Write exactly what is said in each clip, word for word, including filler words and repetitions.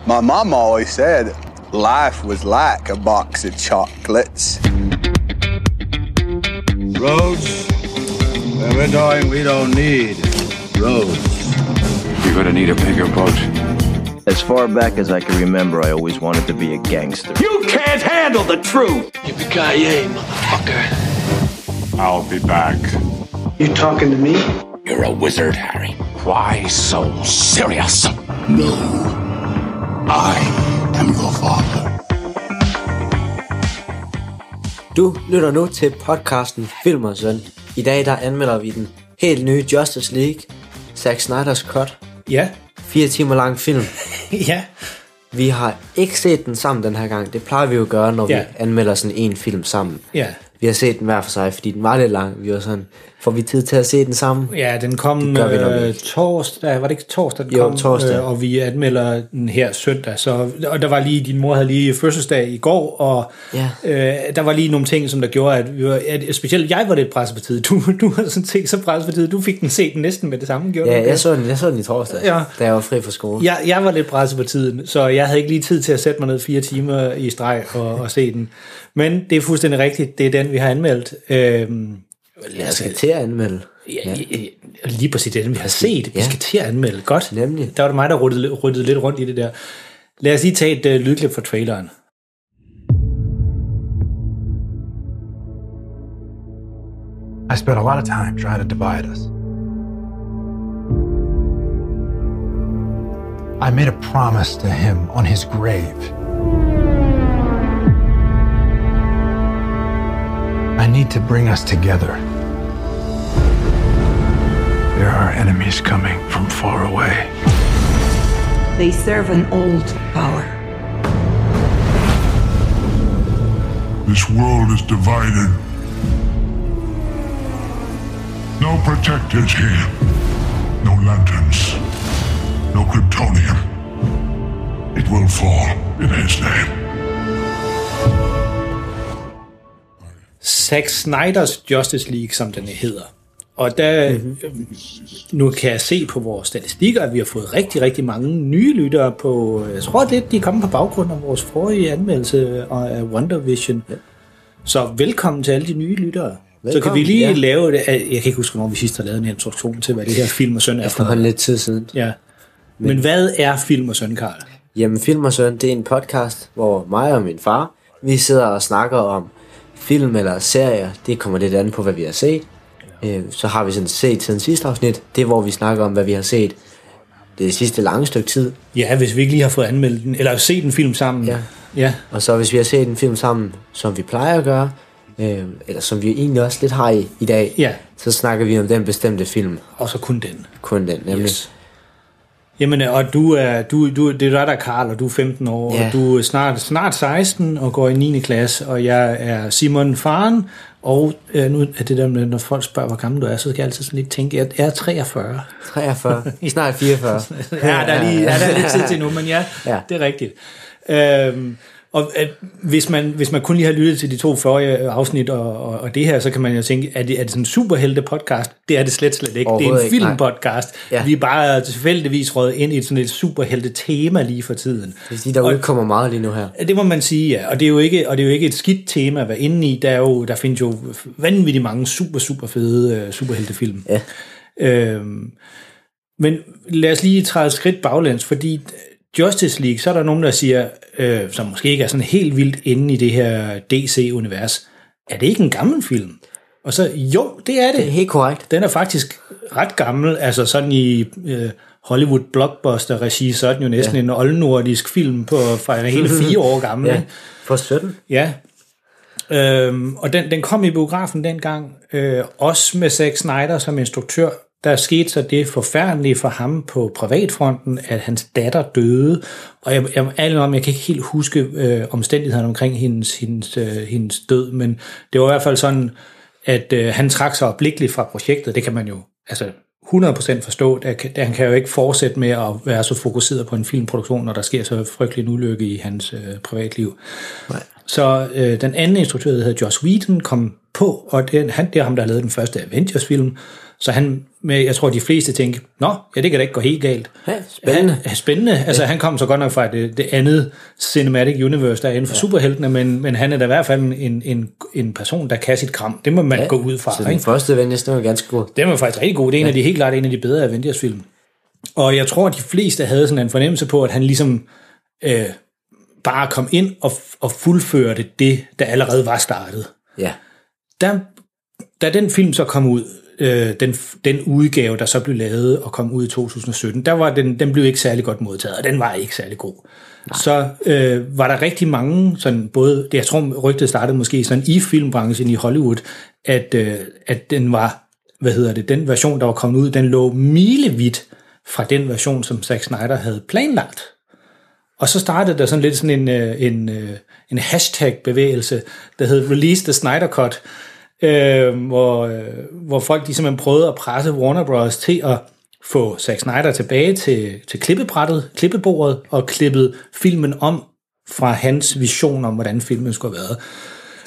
My mom always said life was like a box of chocolates. Roads, where we're going, we don't need roads. You're gonna need a bigger boat. As far back as I can remember, I always wanted to be a gangster. You can't handle the truth! Yippee-ki-yay, motherfucker. I'll be back. You talking to me? You're a wizard, Harry. Why so serious? No. I am your father. Du lytter nu til podcasten Film og Søn. I dag der anmelder vi den helt nye Justice League, Zack Snyder's cut. Ja. Fire timer lang film. Ja. Vi har ikke set den sammen den her gang. Det plejer vi jo at gøre, når ja. vi anmelder sådan en film sammen. Ja. Vi har set den hver for sig, fordi den var lidt lang. Vi var sådan, får vi tid til at se den sammen? Ja, den kom øh, torsdag. Var det ikke torsdag, den jo, kom? torsdag. Øh, og vi anmelder den her søndag. Så, og der var lige, din mor havde lige fødselsdag i går, og ja. øh, der var lige nogle ting, som der gjorde, at, vi var, at specielt jeg var lidt presset på tid. Du, du havde sådan set så presset på tid. Du fik den set næsten med det samme. Gjorde ja, jeg så, den, jeg så den i torsdag, ja. da jeg var fri fra skole. Jeg, jeg var lidt presset på tiden, så jeg havde ikke lige tid til at sætte mig ned fire timer i streg og, og se den. Men det er fuldstændig rigtigt, det er den, vi har anmeldt. Øhm, jeg skal til at anmelde. Ja, lige præcis, det er den, vi har set. Vi ja. skal til at anmelde, godt. Nemlig. Der var det mig, der ryddede, ryddede lidt rundt i det der. Lad os lige tage et uh, lydklip fra traileren. I spent a lot of time trying to divide us. I made a promise to him on his grave. I need to bring us together. There are enemies coming from far away. They serve an old power. This world is divided. No protectors here. No lanterns. No Kryptonium. It will fall in his name. Zack Snyder's Justice League, som den hedder. Og der, mm-hmm. nu kan jeg se på vores statistikker, at vi har fået rigtig, rigtig mange nye lyttere på, jeg tror det, de er kommet på baggrund af vores forrige anmeldelse af WandaVision. Ja. Så velkommen til alle de nye lyttere. Velkommen, så kan vi lige ja. lave det, jeg kan ikke huske, hvornår vi sidst har lavet en introduktion til, hvad det her Film og Søn er. For lidt tid siden. Ja. Men, Men hvad er Film og Søn, Karl? Jamen, Film og Søn, det er en podcast, hvor mig og min far, vi sidder og snakker om film eller serier. Det kommer lidt an på, hvad vi har set. Så har vi sådan set siden sidste afsnit. Det er, hvor vi snakker om, hvad vi har set det sidste lange stykke tid. Ja, hvis vi ikke lige har fået anmeldt den, eller set en film sammen. Ja. Ja. Og så hvis vi har set en film sammen, som vi plejer at gøre, øh, eller som vi egentlig også lidt har i, i dag, ja. så snakker vi om den bestemte film. Og så kun den. Kun den, nemlig. Yes. Jamen, og du er, du, du, det er dig, der er Karl, og du er femten år, yeah. og du er snart, snart seksten og går i niende klasse, og jeg er Simon Faren, og øh, nu er det der med, når folk spørger, hvor gammel du er, så skal jeg altid sådan lidt tænke, at jeg er treogfyrre. treogfyrre, snart fireogfyrre. ja, der er, lige, der er lidt tid til nu, men ja, ja. det er rigtigt. Øhm, og at, hvis, man, hvis man kun lige har lyttet til de to forrige afsnit og, og, og det her, så kan man jo tænke, er det, er det sådan en superhelte podcast? Det er det slet, slet ikke. Det er en filmpodcast. Ja. Vi er bare tilfældigvis røget ind i et sådan et superhelte tema lige for tiden. Det vil sige, der og, udkommer meget lige nu her. Det må man sige, ja. Og det er jo ikke, og det er jo ikke et skidt tema at være inde i. Der, er jo, der findes jo vanvittigt mange super, super fede uh, superheltefilm. Ja. Øhm, men lad os lige træde et skridt baglæns, fordi Justice League, så er der nogen, der siger, øh, som måske ikke er sådan helt vildt inde i det her D C-univers, er det ikke en gammel film? Og så, jo, det er det. Det er helt korrekt. Den er faktisk ret gammel, altså sådan i øh, Hollywood blockbuster-regi, så er den jo næsten ja. en oldnordisk film på fra hele fire år gammel. Ja, for sytten. Ja. Øhm, og den, den kom i biografen dengang, øh, også med Zack Snyder som instruktør. Der skete så det forfærdelige for ham på privatfronten, at hans datter døde, og jeg, jeg, jeg, jeg kan ikke helt huske øh, omstændighederne omkring hendes, hendes, øh, hendes død, men det var i hvert fald sådan, at øh, han trak sig øjeblikkeligt fra projektet. Det kan man jo altså hundrede procent forstå. Der, der, han kan jo ikke fortsætte med at være så fokuseret på en filmproduktion, når der sker så frygtelig en ulykke i hans øh, privatliv. Nej. Så øh, den anden instruktør, der hedder Joss Whedon, kom på, og det, han, det er ham, der har lavet den første Avengers-film, Så han, med, jeg tror, de fleste tænkte, nå, ja, det kan da ikke gå helt galt. Ja, spændende. Han, spændende. Altså, ja. Han kom så godt nok fra det, det andet cinematic universe, der er inden for ja. superheltene, men, men han er da i hvert fald en, en, en person, der kan sit kram. Det må man ja. gå ud fra. Så den ikke? Første Avengers, den var ganske god. Den var faktisk rigtig god. Det er en ja. af de, helt klart en af de bedre Avengers-film. Og jeg tror, at de fleste havde sådan en fornemmelse på, at han ligesom... Øh, bare kom ind og, og fuldførte det, der allerede var startet. Ja. Da, da den film så kom ud, øh, den, den udgave, der så blev lavet og kom ud i to tusind og sytten, der var den, den blev ikke særlig godt modtaget, og den var ikke særlig god. Nej. Så øh, var der rigtig mange, sådan både, jeg tror rygtet startede måske sådan i filmbranchen i Hollywood, at, øh, at den var, hvad hedder det, den version, der var kommet ud, den lå milevidt fra den version, som Zack Snyder havde planlagt. Og så startede der sådan lidt sådan en, en, en hashtag-bevægelse, der hed Release the Snyder Cut, øh, hvor, hvor folk de simpelthen prøvede at presse Warner Bros. Til at få Zack Snyder tilbage til, til klippebrættet, klippebordet, og klippede filmen om fra hans vision om, hvordan filmen skulle have været.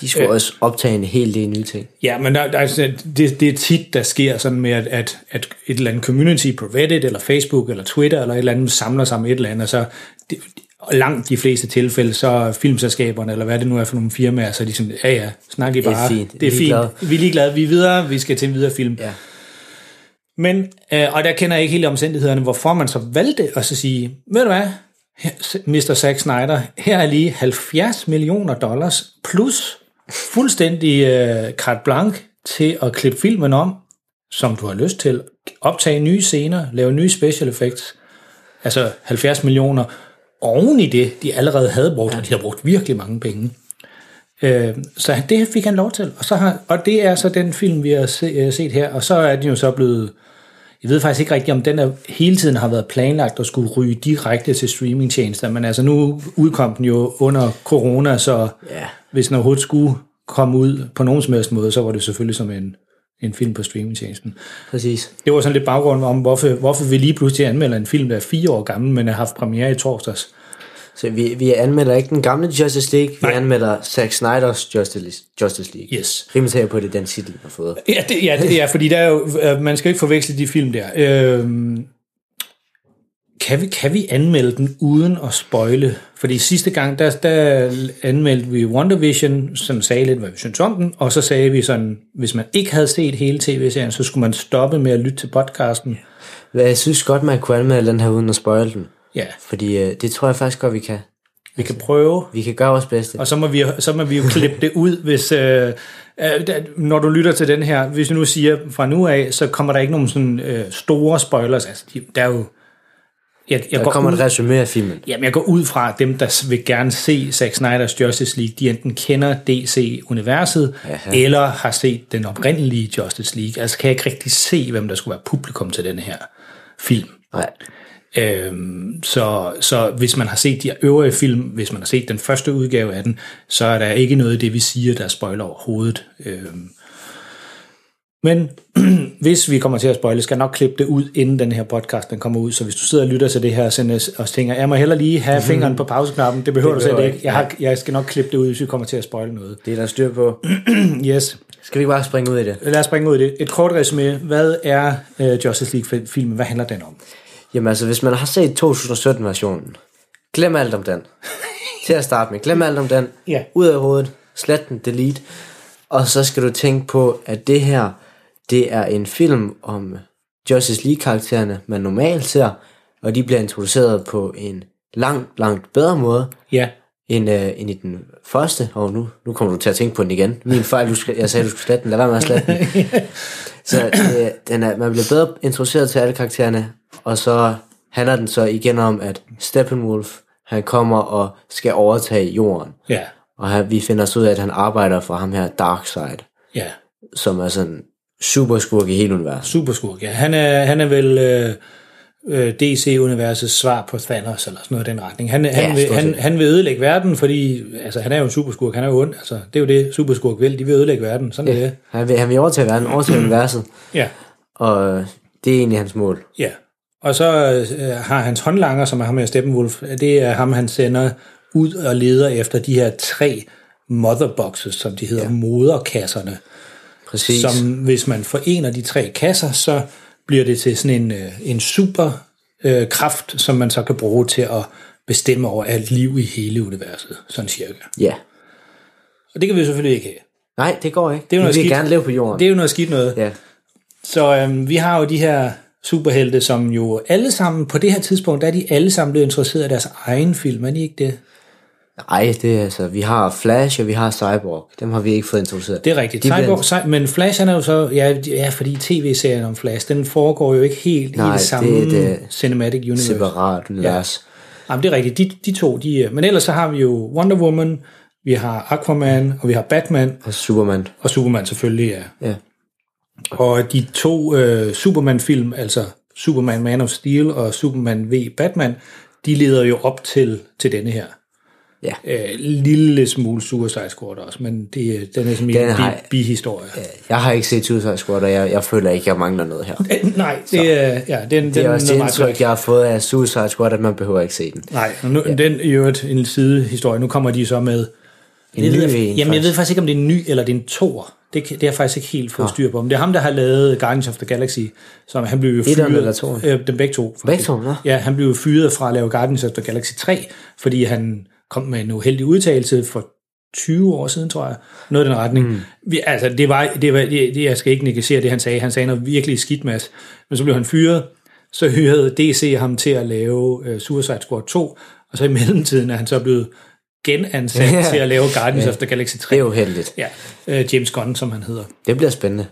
De skulle øh, også optage en hel del nye ting. Ja, men der, der, altså, det, det er tit, der sker sådan med, at, at, at et eller andet community på Reddit, eller Facebook, eller Twitter, eller et eller andet samler sig med et eller andet, og så... Det, langt de fleste tilfælde, så filmselskaberne, eller hvad det nu er for nogle firmaer, så er de sådan, ja ja, snak I bare, det er fint, det er fint. Glad. Vi er ligeglade, vi er videre, vi skal til en videre film. Ja. Men, øh, og der kender jeg ikke hele omstændighederne, hvorfor man så valgte at så sige, ved du hvad, mister Zack Snyder, her er lige halvfjerds millioner dollars, plus fuldstændig øh, carte blanche til at klippe filmen om, som du har lyst til, optage nye scener, lave nye special effects, altså halvfjerds millioner, oven i det, de allerede havde brugt, ja. Og de havde brugt virkelig mange penge. Øh, så det fik han lov til. Og, så har, og det er så den film, vi har se, uh, set her, og så er den jo så blevet, jeg ved faktisk ikke rigtigt, om den er, hele tiden har været planlagt at skulle ryge direkte til streamingtjenester, men altså nu udkom den jo under corona, så ja. Hvis den overhovedet skulle komme ud på nogen som helst måde, så var det selvfølgelig som en, en film på streamingtjenesten. Præcis. Det var sådan lidt baggrund om, hvorfor, hvorfor vi lige pludselig anmelder en film, der er fire år gammel, men har haft premiere i torsdags. Så vi, vi anmelder ikke den gamle Justice League, nej. Vi anmelder Zack Snyders Justice, Justice League. Yes. Rimelig på det, den titel, har fået. Ja, det, ja, det er, fordi der er jo, man skal jo ikke forveksle de film der. Øhm, kan, vi, kan vi anmelde den uden at spoile? Fordi sidste gang, der, der anmeldte vi WandaVision, som sagde lidt, hvad vi synes om den, og så sagde vi sådan, hvis man ikke havde set hele tv-serien, så skulle man stoppe med at lytte til podcasten. Ja. Jeg synes godt, man kunne anmelde den her uden at spoile den. Ja. Fordi øh, det tror jeg faktisk godt, vi kan. Vi altså, kan prøve. Vi kan gøre vores bedste. Og så må vi, så må vi jo klippe det ud, hvis, øh, øh, når du lytter til den her. Hvis du nu siger, fra nu af, så kommer der ikke nogen sådan, øh, store spoilers. Altså, de, der er jo... Jeg, jeg der kommer ud, et resumé af filmen. Jamen, jeg går ud fra, at dem, der vil gerne se Zack Snyders Justice League, de enten kender D C-universet, aha. eller har set den oprindelige Justice League. Altså, kan jeg ikke rigtig se, hvem der skulle være publikum til den her film. Nej. Øhm, så, så hvis man har set de øvrige film, hvis man har set den første udgave af den, så er der ikke noget af det, vi siger, der er spoiler overhovedet. Øhm, men hvis vi kommer til at spoile, skal jeg nok klippe det ud, inden den her podcast den kommer ud. Så hvis du sidder og lytter til det her og, sender, og tænker, jeg må heller lige have fingeren på pauseknappen, det behøver det du slet ikke. Jeg, har, jeg skal nok klippe det ud, hvis vi kommer til at spoile noget. Det er der styr på. Yes. Skal vi bare springe ud i det? Lad os springe ud i det. Et kort resume. Hvad er uh, Justice League-filmen? Hvad handler den om? Jamen altså, hvis man har set to tusind og sytten-versionen, glem alt om den. Til at starte med, glem alt om den. Yeah. Ud af hovedet, slet den, delete. Og så skal du tænke på, at det her, det er en film om Justice League-karaktererne, man normalt ser, og de bliver introduceret på en langt, langt bedre måde, yeah. end, øh, end i den første. Og nu, nu kommer du til at tænke på den igen. Min fejl, du skal, jeg sagde, du skulle slette den. Lad være med at slette den. Så øh, den er, man bliver bedre introduceret til alle karaktererne, og så handler den så igen om, at Steppenwolf, han kommer og skal overtage jorden. Ja. Yeah. Og han, vi finder så ud af, at han arbejder for ham her Darkseid. Ja. Yeah. Som er sådan superskurk i hele universet. Superskurk, ja. Han er, han er vel øh, D C-universets svar på Thanos, eller sådan noget i den retning. Han, ja, han, vil, han, han vil ødelægge verden, fordi altså, han er jo en superskurk, han er jo ond. Altså, det er jo det, superskurk vil. De vil ødelægge verden, sådan ja. Er det. Han vil, han vil overtage verden, overtage universet. Ja. Og det er egentlig hans mål. Ja. Og så øh, har hans håndlanger, som er ham her Steppenwolf, det er ham, han sender ud og leder efter de her tre motherboxes, som de hedder, ja. Moderkasserne. Præcis. Som hvis man forener de tre kasser, så bliver det til sådan en, en super øh, kraft, som man så kan bruge til at bestemme over alt liv i hele universet, sådan cirka. Ja. Og det kan vi selvfølgelig ikke have. Nej, det går ikke. Det er jo noget vi vil skidt. Gerne leve på jorden. Det er jo noget skidt noget. Ja. Så øhm, vi har jo de her superhelte, som jo alle sammen, på det her tidspunkt, der er de alle sammen blevet interesseret af deres egen film, er de ikke det? Nej, det er altså, vi har Flash, og vi har Cyborg. Dem har vi ikke fået introduceret. Det er rigtigt. De Cyborg, bliver... Cy- men Flash er jo så, ja, ja, fordi tv-serien om Flash, den foregår jo ikke helt nej, i det samme det, det cinematic universe. Separat univers. Ja. Jamen, det er rigtigt. De, de to, de men ellers så har vi jo Wonder Woman, vi har Aquaman, og vi har Batman. Og Superman. Og Superman selvfølgelig, ja. Ja. Og de to øh, Superman-film, altså Superman Man of Steel og Superman v Batman, de leder jo op til, til denne her. Ja. Øh, lille smule Suicide Squad også, men det, den er som en bi- bihistorie. Jeg, jeg har ikke set Suicide Squad, og jeg, jeg føler ikke, jeg mangler noget her. Æ, nej, det, ja, den, det er den, også det indtryk, jeg har fået af Suicide Squad, at man behøver ikke se den. Nej, nu, ja. Den er jo en sidehistorie. Nu kommer de så med... En det, ny jeg, en, jamen, jeg ved faktisk ikke, om det er en ny, eller det er en toer. Det, det har jeg faktisk ikke helt fået styr på. Men det er ham, der har lavet Guardians of the Galaxy, som han blev jo fyret... Øh, den begge to. Begge to, ja. Ja, han blev fyret fra at lave Guardians of the Galaxy tre, fordi han kom med en uheldig udtalelse for tyve år siden, tror jeg. Noget i den retning. Mm. Vi, altså, det var... Det var det, jeg skal ikke negligere det, han sagde. Han sagde noget virkelig skidt, Mads. Men så blev han fyret. Så hyrede D C ham til at lave uh, Suicide Squad to, og så i mellemtiden er han så blevet... genansat yeah. til at lave Guardians yeah. of the Galaxy tre. Det er uheldigt. Ja, uh, James Gunn, som han hedder. Det bliver spændende.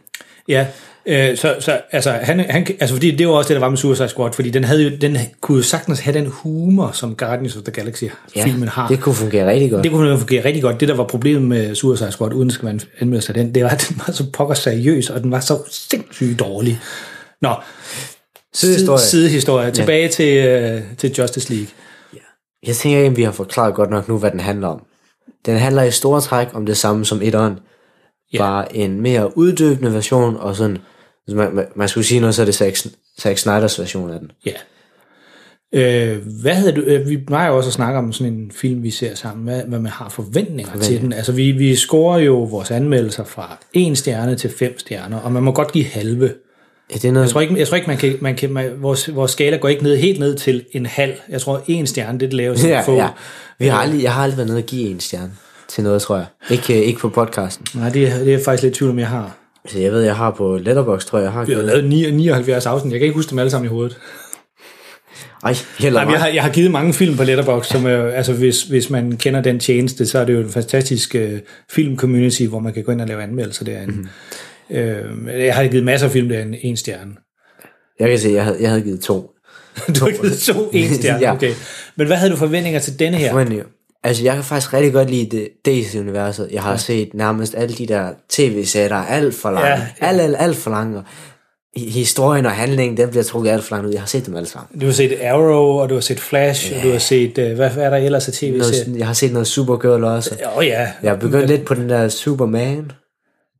Ja, uh, så, så altså, han, han, altså, fordi det var også det, der var med Suicide Squad, fordi den, havde jo, den kunne jo sagtens have den humor, som Guardians of the Galaxy-filmen ja, har. det kunne fungere rigtig godt. Det kunne fungere rigtig godt. Det, der var problemet med Suicide Squad, uden skal man anmelde sig den, det var, at den var så pokker seriøs, og den var så sindssygt dårlig. Nå, sidehistorie. sidehistorie. Tilbage ja. til, uh, til Justice League. Jeg tænker ikke, at vi har forklaret godt nok nu, hvad den handler om. Den handler i store træk om det samme som etteren. Yeah. Bare en mere uddybende version, og sådan, man, man, man skulle sige noget, så er det Zack, Zack Snyders version af den. Ja. Yeah. Øh, hvad havde du, vi plejer jo også at snakke om sådan en film, vi ser sammen, hvad, hvad man har forventninger, forventninger til den. Altså, vi, vi scorer jo vores anmeldelser fra en stjerne til fem stjerner, og man må godt give halve. Noget... Jeg tror ikke, jeg tror ikke man kan, man kan man, vores, vores skala går ikke ned, helt ned til en halv. Jeg tror, en stjerne, det er det laveste ja, få. Ja. Vi har aldrig, jeg har aldrig været nede og give en stjerne til noget, tror jeg. Ikke, ikke på podcasten. Nej, det er, det er faktisk lidt tvivl om, jeg har. Altså, jeg ved, jeg har på Letterboxd, tror jeg. Jeg har, jeg har lavet nioghalvfjerds afsnit. Jeg kan ikke huske dem alle sammen i hovedet. Ej, heller nej, jeg, har, jeg har givet mange film på Letterboxd, som er, altså, hvis, hvis man kender den tjeneste, så er det jo en fantastisk uh, film-community, hvor man kan gå ind og lave anmeldelser derinde. Mm-hmm. Jeg har givet masser af film, der er en stjerne. Jeg kan sige, jeg havde, jeg havde givet to. Du har givet to en stjerne, ja. Okay. Men hvad havde du forventninger til denne her? Forventninger. Altså, jeg kan faktisk rigtig godt lide D C-universet. Jeg har ja. set nærmest alle de der tv-serier, der er alt for lange. Ja, ja. Alt, alt, alt for lange. Historien og handlingen, den bliver trukket alt for langt ud. Jeg har set dem alle sammen. Du har set Arrow, og du har set Flash, yeah. og du har set... Hvad er der ellers af tv-serier? Jeg har set noget Supergirl også. Åh oh, ja. Jeg har begyndt lidt på den der Superman...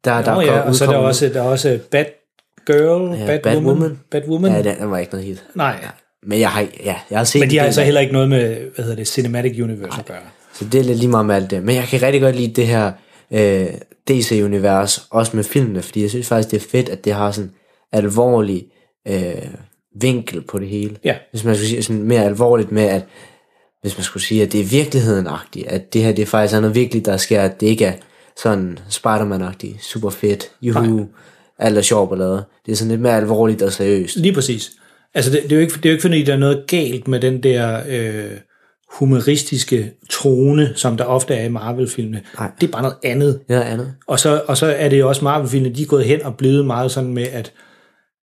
Der, der ja, og så der er også, der er også Batgirl, ja, Batwoman. Batwoman. Ja, den var ikke noget hit. Nej. Ja, men jeg har, ja, jeg har set men de har altså heller ikke noget med, hvad hedder det, Cinematic Universe nej. At gøre. Så det er lidt lige meget med alt det. Men jeg kan rigtig godt lide det her øh, D C-univers, også med filmene, fordi jeg synes faktisk, det er fedt, at det har sådan alvorlig øh, vinkel på det hele. Ja. Hvis man skulle sige sådan mere alvorligt med, at hvis man skulle sige, at det er virkeligheden-agtigt, at det her, det er faktisk er noget virkeligt, der sker, at det ikke er sådan Spider-Man-agtig, super fedt, juhu, alt er sjovt og lavet. Det er sådan lidt mere alvorligt og seriøst. Lige præcis. Altså, det, det er jo ikke, det er jo ikke fordi, der er noget galt med den der øh, humoristiske tone, som der ofte er i Marvel-filmene. Nej. Det er bare noget andet. Ja, andet. Og så, og så er det jo også Marvel-filmene, de er gået hen og blevet meget sådan med, at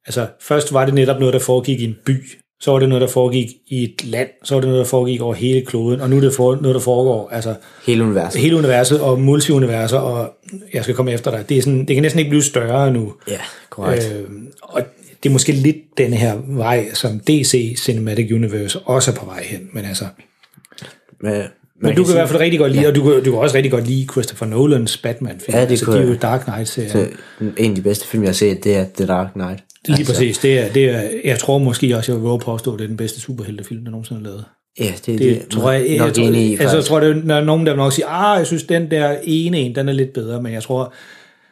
altså, først var det netop noget, der foregik i en by. Så var det noget, der foregik i et land, så var det noget, der foregik over hele kloden, og nu er det for, noget, der foregår, altså... Hele universet. Hele universet og multiuniverser, og jeg skal komme efter dig. Det, er sådan, det kan næsten ikke blive større nu. Ja, korrekt. Øh, og det er måske lidt denne her vej, som D C Cinematic Universe også er på vej hen, men altså... Men, men du kan i hvert fald rigtig godt lide, ja. Og du kan, du kan også rigtig godt lide Christopher Nolans Batman-film. Ja, det altså, kunne de er jo Dark Knight-serien. En af de bedste film, jeg har set, det er The Dark Knight. Lige altså, præcis. Det er, det er, jeg tror måske også, jeg vil våge påstå, at det er den bedste superheltefilm, der nogensinde har lavet. Ja, det, det, det tror jeg, nok jeg, jeg, enig i. Altså, jeg tror, at der er nogen, der vil nok sige, ah, jeg synes, den der ene en, den er lidt bedre, men jeg tror,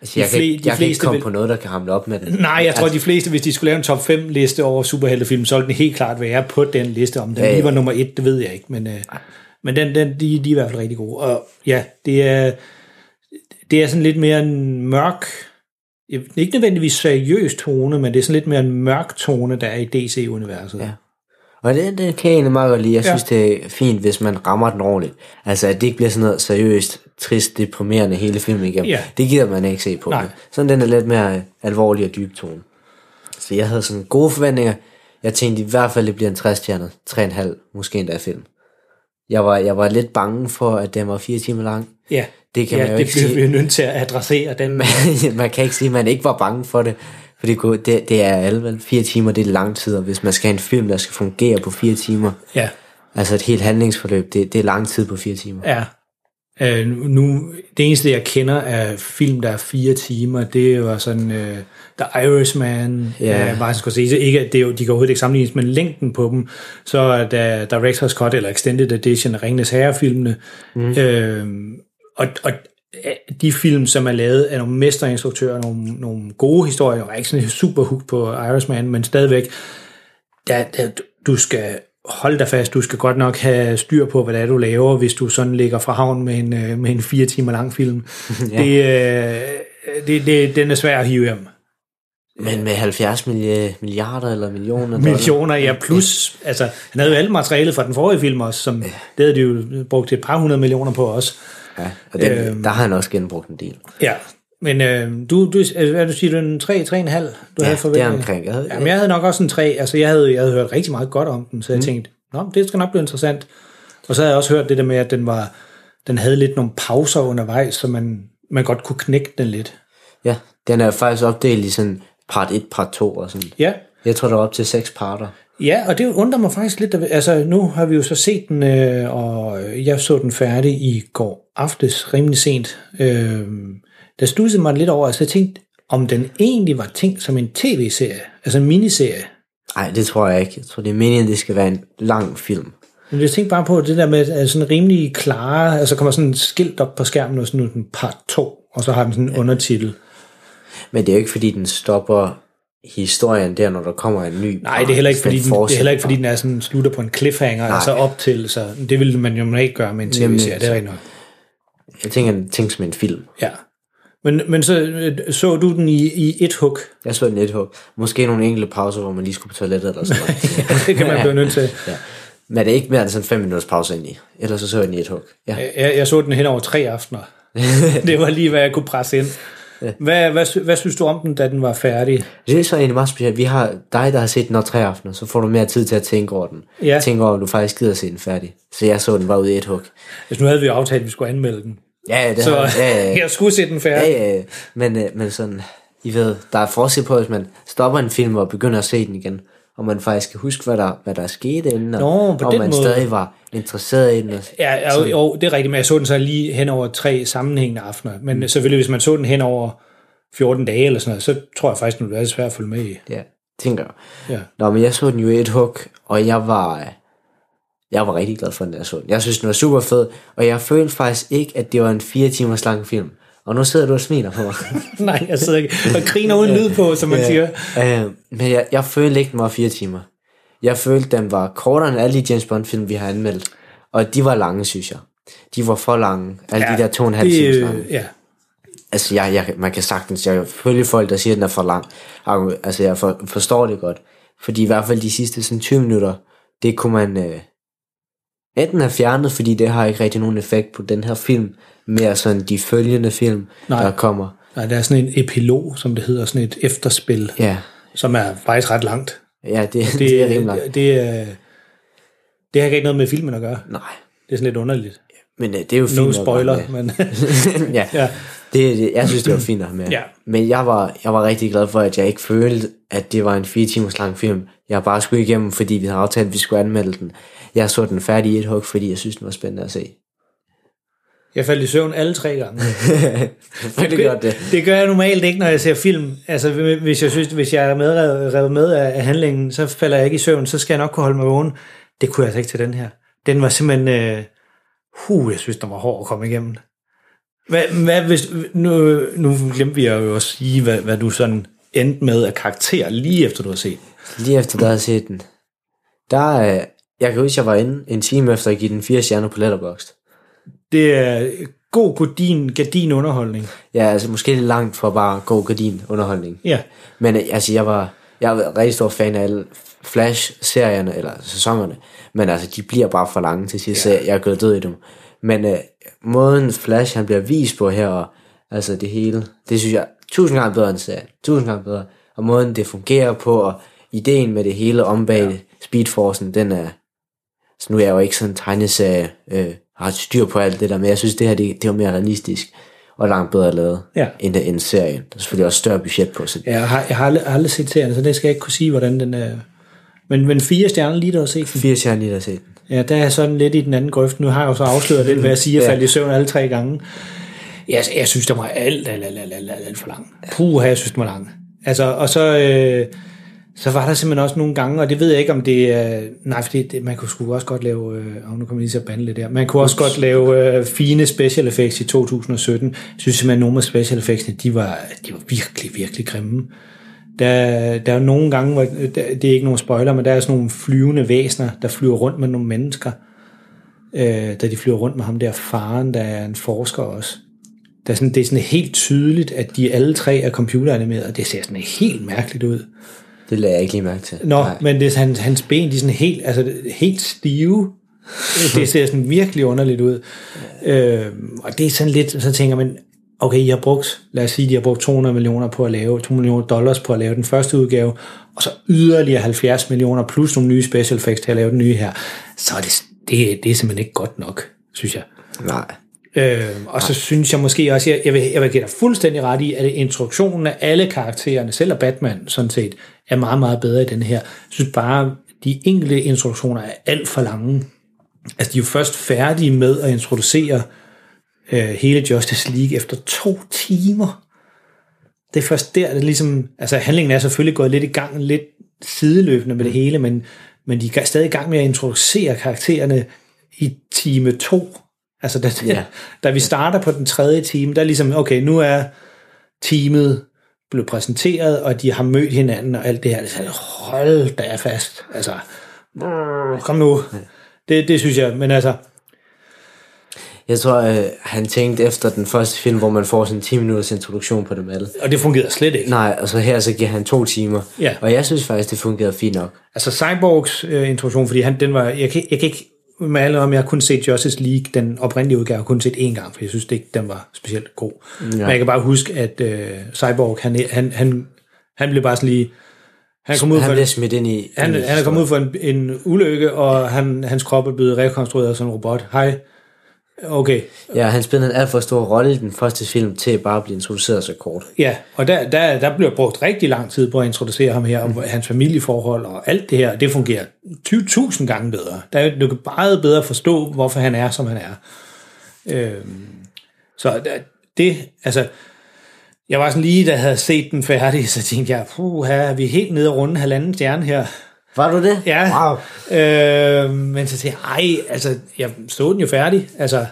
Altså, jeg, de fle- kan, jeg de fleste kan ikke komme vil... på noget, der kan hamle op med den. Nej, jeg altså... tror, de fleste, hvis de skulle lave en top fem liste over superheltefilm, så ville den helt klart være på den liste. Om den ja, ja. lige var nummer et, det ved jeg ikke, men, øh, men den, den, de, de er i hvert fald rigtig gode. Og ja, det er, det er sådan lidt mere en mørk, ikke nødvendigvis seriøs tone, men det er sådan lidt mere en mørk tone, der er i D C-universet. Ja. Og det, det kan jeg egentlig meget godt lide. Jeg synes, ja. det er fint, hvis man rammer den ordentligt. Altså, at det ikke bliver sådan noget seriøst, trist, deprimerende hele filmen igennem. Ja. Det gider man ikke se på. Sådan den er lidt mere alvorlig og dyb tone. Så jeg havde sådan gode forventninger. Jeg tænkte i hvert fald, det bliver en tre-stjernet. tre komma fem måske endda film. Jeg var, jeg var lidt bange for, at den var fire timer lang. Ja, det, kan ja, man jo det ikke bliver vi nødt til at adressere den. Man, man kan ikke sige, at man ikke var bange for det. For det, det er alligevel fire timer, det er lang tid, og hvis man skal have en film, der skal fungere på fire timer, ja. altså et helt handlingsforløb, det, det er lang tid på fire timer. Ja. Øh, nu, det eneste, jeg kender af film, der er fire timer, det var sådan øh, The Irishman, ja. øh, Martin Scorsese, ikke, det er jo, de kan overhovedet ikke sammenlignes, men længden på dem, så er der Director's Cut eller Extended Edition af Ringenes Herre-filmene, mm. øh, og, og de film, som er lavet af nogle mesterinstruktører, nogle, nogle gode historier, og ikke sådan super hook på Irishman, men stadigvæk, der, der, du skal holde dig fast, du skal godt nok have styr på, hvad det er, du laver, hvis du sådan ligger fra havn med en, med en fire timer lang film. Ja. Det, det, det, den er svær at hive hjem. Men med halvfjerds milliarder eller millioner? Millioner, ja, plus. Ja. Altså, han havde jo alt materialet fra den forrige film også, som ja. det havde de jo brugt et par hundrede millioner på også. Ja, og den, øhm, der har han også genbrugt en del. Ja, men øh, du, du, hvad du siger, du en tre, tre en halv, du ja, havde forventet. Ja, omkring. Jeg havde, Jamen, jeg havde nok også en tre, altså jeg havde, jeg havde hørt rigtig meget godt om den, så jeg mm. tænkte, nå, det skal nok blive interessant. Og så havde jeg også hørt det der med, at den, var, den havde lidt nogle pauser undervejs, så man, man godt kunne knække den lidt. Ja, den er faktisk opdelt i sådan part et, part to og sådan. Ja. Jeg tror, der var op til seks parter. Ja, og det undrer mig faktisk lidt. Altså, nu har vi jo så set den, øh, og jeg så den færdig i går aftes, rimelig sent. Øh, der studsede mig lidt over, så jeg tænkte, om den egentlig var tænkt som en tv-serie, altså en miniserie. Nej, det tror jeg ikke. Jeg tror, det er meningen, at det skal være en lang film. Men jeg tænkte bare på det der med sådan rimelig klare, altså kommer sådan et skilt op på skærmen, og sådan en part to, og så har den sådan en ja. undertitel. Men det er jo ikke, fordi den stopper historien der, når der kommer en ny. Nej, det er heller ikke, fordi den, det er heller ikke, fordi den er sådan, slutter på en cliffhanger, og så altså op til, så det ville man jo ikke gøre med en tv-serie, det er rigtigt nok. Jeg tænker, den tænker som en film. Ja. Men, men så så du den i, i et hug? Jeg så den i et hug. Måske nogle enkelte pauser, hvor man lige skulle på toilettet eller sådan noget. Ja, det kan man blive nødt til. Ja. Men det er ikke mere end sådan fem minutters pause ind i. Ellers så så jeg den i et hug. Ja. Jeg, jeg så den hen over tre aftener. Det var lige, hvad jeg kunne presse ind. Ja. Hvad, hvad, hvad synes du om den, da den var færdig? Det er så egentlig meget specielt. Vi har dig, der har set den over tre aftener, så får du mere tid til at tænke over den. Ja. Tænke over, om du faktisk gider se den færdig. Så jeg så den bare ud i et hug. Altså, nu havde vi jo aftalt, at vi skulle anmelde den. Ja, det så har, ja, ja. Jeg skulle se den færdig. Ja, ja. Men, men sådan, I ved, der er forskel på, hvis man stopper en film og begynder at se den igen, og man faktisk kan huske, hvad der, hvad der skete inden, og, Nå, og man måde. stadig var interesseret i den. Og, ja, ja, ja, jo, det er rigtigt, men jeg så den så lige hen over tre sammenhængende aftener. Men mm. selvfølgelig, hvis man så den hen over fjorten dage eller sådan noget, så tror jeg faktisk, den ville være svært at følge med i. Ja, tænker jeg. Ja. Nå, men jeg så den jo i et hug, og jeg var, jeg var rigtig glad for den, jeg så den. Jeg synes, den var super fed, og jeg følte faktisk ikke, at det var en fire timers lang film. Og nu sidder du og smiler på mig. Nej, jeg sidder ikke og griner uden lyd på, som man siger. Øh, øh, men jeg, jeg følte ikke, den var fire timer. Jeg følte, den var kortere end alle de James Bond-film, vi har anmeldt. Og de var lange, synes jeg. De var for lange. Alle ja, de der to og en halv times lange. Ja. Altså, jeg, jeg, man kan sagtens, jeg følger folk, der siger, at den er for lang. Altså, jeg for, forstår det godt. Fordi i hvert fald de sidste sådan tyve minutter, det kunne man øh, enten have fjernet, fordi det har ikke rigtig nogen effekt på den her film, mere sådan de følgende film, nej, der kommer. Nej, der er sådan en epilog, som det hedder, sådan et efterspil, ja, som er faktisk ret langt. Ja, det, det, det er rimelig langt. Det, det, det har ikke noget med filmen at gøre. Nej. Det er sådan lidt underligt. Men det er jo fint. No spoiler, men... ja, ja. Det, det, jeg synes, det var fint at have med. Ja. Men jeg var, jeg var rigtig glad for, at jeg ikke følte, at det var en fire timers lang film. Jeg bare skulle igennem, fordi vi havde aftalt, at vi skulle anmelde den. Jeg så den færdig i et hug, fordi jeg synes, den var spændende at se. Jeg faldt i søvn alle tre gange. det, det, gør, det. det gør jeg normalt ikke, når jeg ser film. Altså, hvis jeg synes, hvis jeg er medrevet med af handlingen, så falder jeg ikke i søvn, så skal jeg nok kunne holde mig vågen. Det kunne jeg altså ikke til den her. Den var simpelthen... Øh, huh, jeg synes, den var hård at komme igennem. Hvad, hvad hvis, nu, nu glemte vi jo også at sige, hvad, hvad du sådan endte med af karakter, lige efter du har set den. Lige efter du har set den. Der, jeg kan huske, at jeg var inde en time efter at give den fire stjerner på Letterboxd. Det er god gardin, gardin underholdning. Ja, altså måske lidt langt fra bare god gardin underholdning. Ja. Men altså, jeg var, jeg var rigtig stor fan af alle Flash-serierne, eller sæsonerne. Men altså, de bliver bare for lange til sidst, ja. Så jeg er gået død i dem. Men øh, måden Flash han bliver vist på her, og altså det hele, det synes jeg er tusind gange bedre end serien. Tusind gange bedre. Og måden det fungerer på, og ideen med det hele om bag ja. Speedforcen, den er... Så nu er jeg jo ikke sådan en tegneserie, øh, har styr på alt det der, men jeg synes, det her, det, det var mere realistisk og langt bedre lavet, ja. end, end serien. Der er selvfølgelig også større budget på. Så... Ja, jeg har, jeg har aldrig, aldrig set serien, så det skal jeg ikke kunne sige, hvordan den er... Men, men fire stjerner lige der har set den. Fire stjerner lige der har set den. Ja, der er sådan lidt i den anden grøft. Nu har jeg jo så afsløret lidt, hvad jeg siger, ja. faldt i søvn alle tre gange. Jeg, jeg synes, der var alt, alt, alt, alt, alt for lang. Puh, jeg synes, det var lang. Altså, og så... Øh, så var der simpelthen også nogle gange, og det ved jeg ikke, om det er... Nej, for det, man kunne sgu også godt lave... Øh, nu kommer lige så bandle der. Man kunne også Ups. godt lave øh, fine special effects i to tusind sytten. Jeg synes simpelthen, at nogle af special effectsene, de var, de var virkelig, virkelig grimme. Der, der er nogle gange, hvor, der, det er ikke nogen spoiler, men der er sådan nogle flyvende væsener, der flyver rundt med nogle mennesker. Øh, da de flyver rundt med ham der faren, der er en forsker også. Der er sådan, det er sådan helt tydeligt, at de alle tre er computeranimerede, og det ser sådan helt mærkeligt ud. Det lader jeg ikke lige mærke til. Nå, Nej. men det, hans, hans ben, de er sådan helt, altså, helt stive. Det ser sådan virkelig underligt ud. Ja. Øh, og det er sådan lidt, så tænker man, okay, I har brugt, lad os sige, de har brugt to hundrede millioner på at lave, to millioner dollars på at lave den første udgave, og så yderligere halvfjerds millioner plus nogle nye special effects til at lave den nye her. Så er det, det, det er simpelthen ikke godt nok, synes jeg. Nej. Øh, og så synes jeg måske også, jeg, jeg, vil, jeg vil give dig fuldstændig ret i, at introduktionen af alle karaktererne, selv af Batman sådan set, er meget, meget bedre i den her. Jeg synes bare, de enkelte introduktioner er alt for lange. Altså, de er jo først færdige med at introducere øh, hele Justice League efter to timer. Det er først der, det er ligesom... Altså, handlingen er selvfølgelig gået lidt i gang, lidt sideløbende med det hele, men, men de er stadig i gang med at introducere karaktererne i time to. Altså, da, ja. da vi starter på den tredje time, der er ligesom, okay, nu er teamet blevet præsenteret, og de har mødt hinanden, og alt det her, så hold da jeg fast. Altså, kom nu. Ja. Det, det synes jeg, men altså... Jeg tror, øh, han tænkte efter den første film, hvor man får sådan en ti minutters introduktion på dem alle. Og det fungerede slet ikke. Nej, og så her, så giver han to timer. Ja. Og jeg synes faktisk, det fungerede fint nok. Altså, Cyborgs øh, introduktion, fordi han, den var... Jeg kan, jeg kan ikke... med alle om, jeg har kun set Justice League, den oprindelige udgave, kun set én gang, for jeg synes det ikke, den var specielt god. Ja. Men jeg kan bare huske, at øh, Cyborg, han, han, han, han blev bare sådan lige... Han kom ud han for, blev smidt ind i... Han, en, han er kommet ud for en, en ulykke, og ja. han, hans krop er blevet rekonstrueret som en robot. Hej. Okay. Ja, han spillede en alt for stor rolle i den første film, til bare at blive introduceret så kort. Ja, og der, der, der blev brugt rigtig lang tid på at introducere ham her, mm. og hans familieforhold og alt det her, det fungerer tyve tusind gange bedre. Der, du kan bare bedre forstå, hvorfor han er, som han er. Øhm, så det, altså, jeg var sådan lige, da jeg havde set den færdig, så tænkte jeg, puh, her er vi helt nede og runde halvanden stjerne her. Var du det? Ja. Wow. Øh, men så tænkte jeg, ej, altså, jeg stod den jo færdig, altså,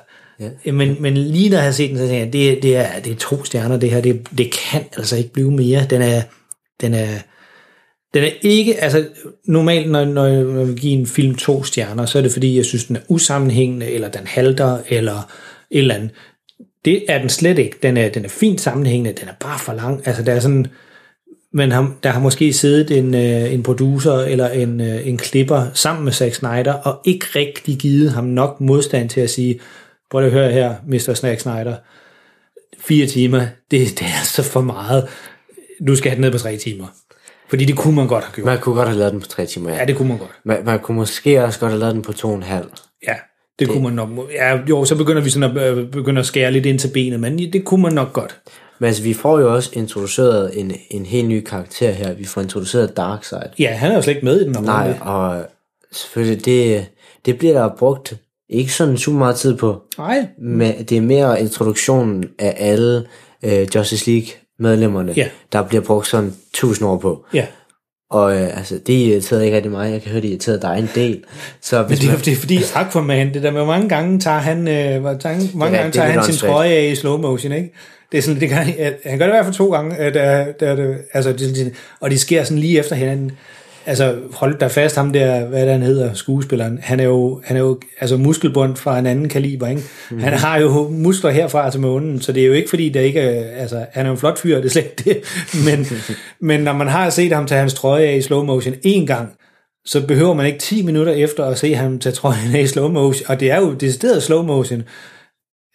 ja. men, men lige når jeg har set den, så tænkte jeg, det, det, er, det er to stjerner, det her, det, det kan altså ikke blive mere, den er, den er, den er ikke, altså, normalt, når, når jeg vil give en film to stjerner, så er det fordi, jeg synes, den er usammenhængende, eller den halter, eller et eller andet. Det er den slet ikke, den er, den er fint sammenhængende, den er bare for lang, altså, der er sådan... Men der har måske siddet en, en producer eller en, en klipper sammen med Zack Snyder, og ikke rigtig givet ham nok modstand til at sige, prøv at høre her, mister Zack Snyder, fire timer, det, det er så for meget. Du skal have den ned på tre timer. Fordi det kunne man godt have gjort. Man kunne godt have lavet den på tre timer, ja. Ja, det kunne man godt. Man, man kunne måske også godt have lavet den på to og en halv. Ja, det, det. kunne man nok. Ja, jo, så begynder vi sådan at, øh, begynder at skære lidt ind til benet, men det kunne man nok godt. Men altså, vi får jo også introduceret en, en helt ny karakter her. Vi får introduceret Darkseid. Ja, han er jo slet ikke med i den. Nej, det. Og selvfølgelig, det, det bliver der brugt ikke sådan super meget tid på. Nej. Men det er mere introduktionen af alle øh, Justice League-medlemmerne, ja. der bliver brugt sådan tusind år på. Ja. Og øh, altså, det irriterede ikke rigtig meget. Jeg kan høre, det irriterede dig en del. Så hvis det, er, man... det er fordi Aquaman, det der med, mange gange tager han, øh, mange gange, mange gange tager han sin trøje af i slow motion, ikke? Det er sådan, det kan, han gør det i hvert fald to gange, der, der, der, altså, det, og det sker sådan lige efter hinanden. Altså, hold da fast, ham der, hvad der han hedder, skuespilleren, han er jo, han er jo altså muskelbund fra en anden kaliber, ikke? Mm. Han har jo muskler herfra til månen, så det er jo ikke fordi, der ikke er, altså, han er en flot fyr, det er slet ikke det, men, men når man har set ham tage hans trøje af i slow motion én gang, så behøver man ikke ti minutter efter at se ham tage trøjen af i slow motion, og det er jo decideret slow motion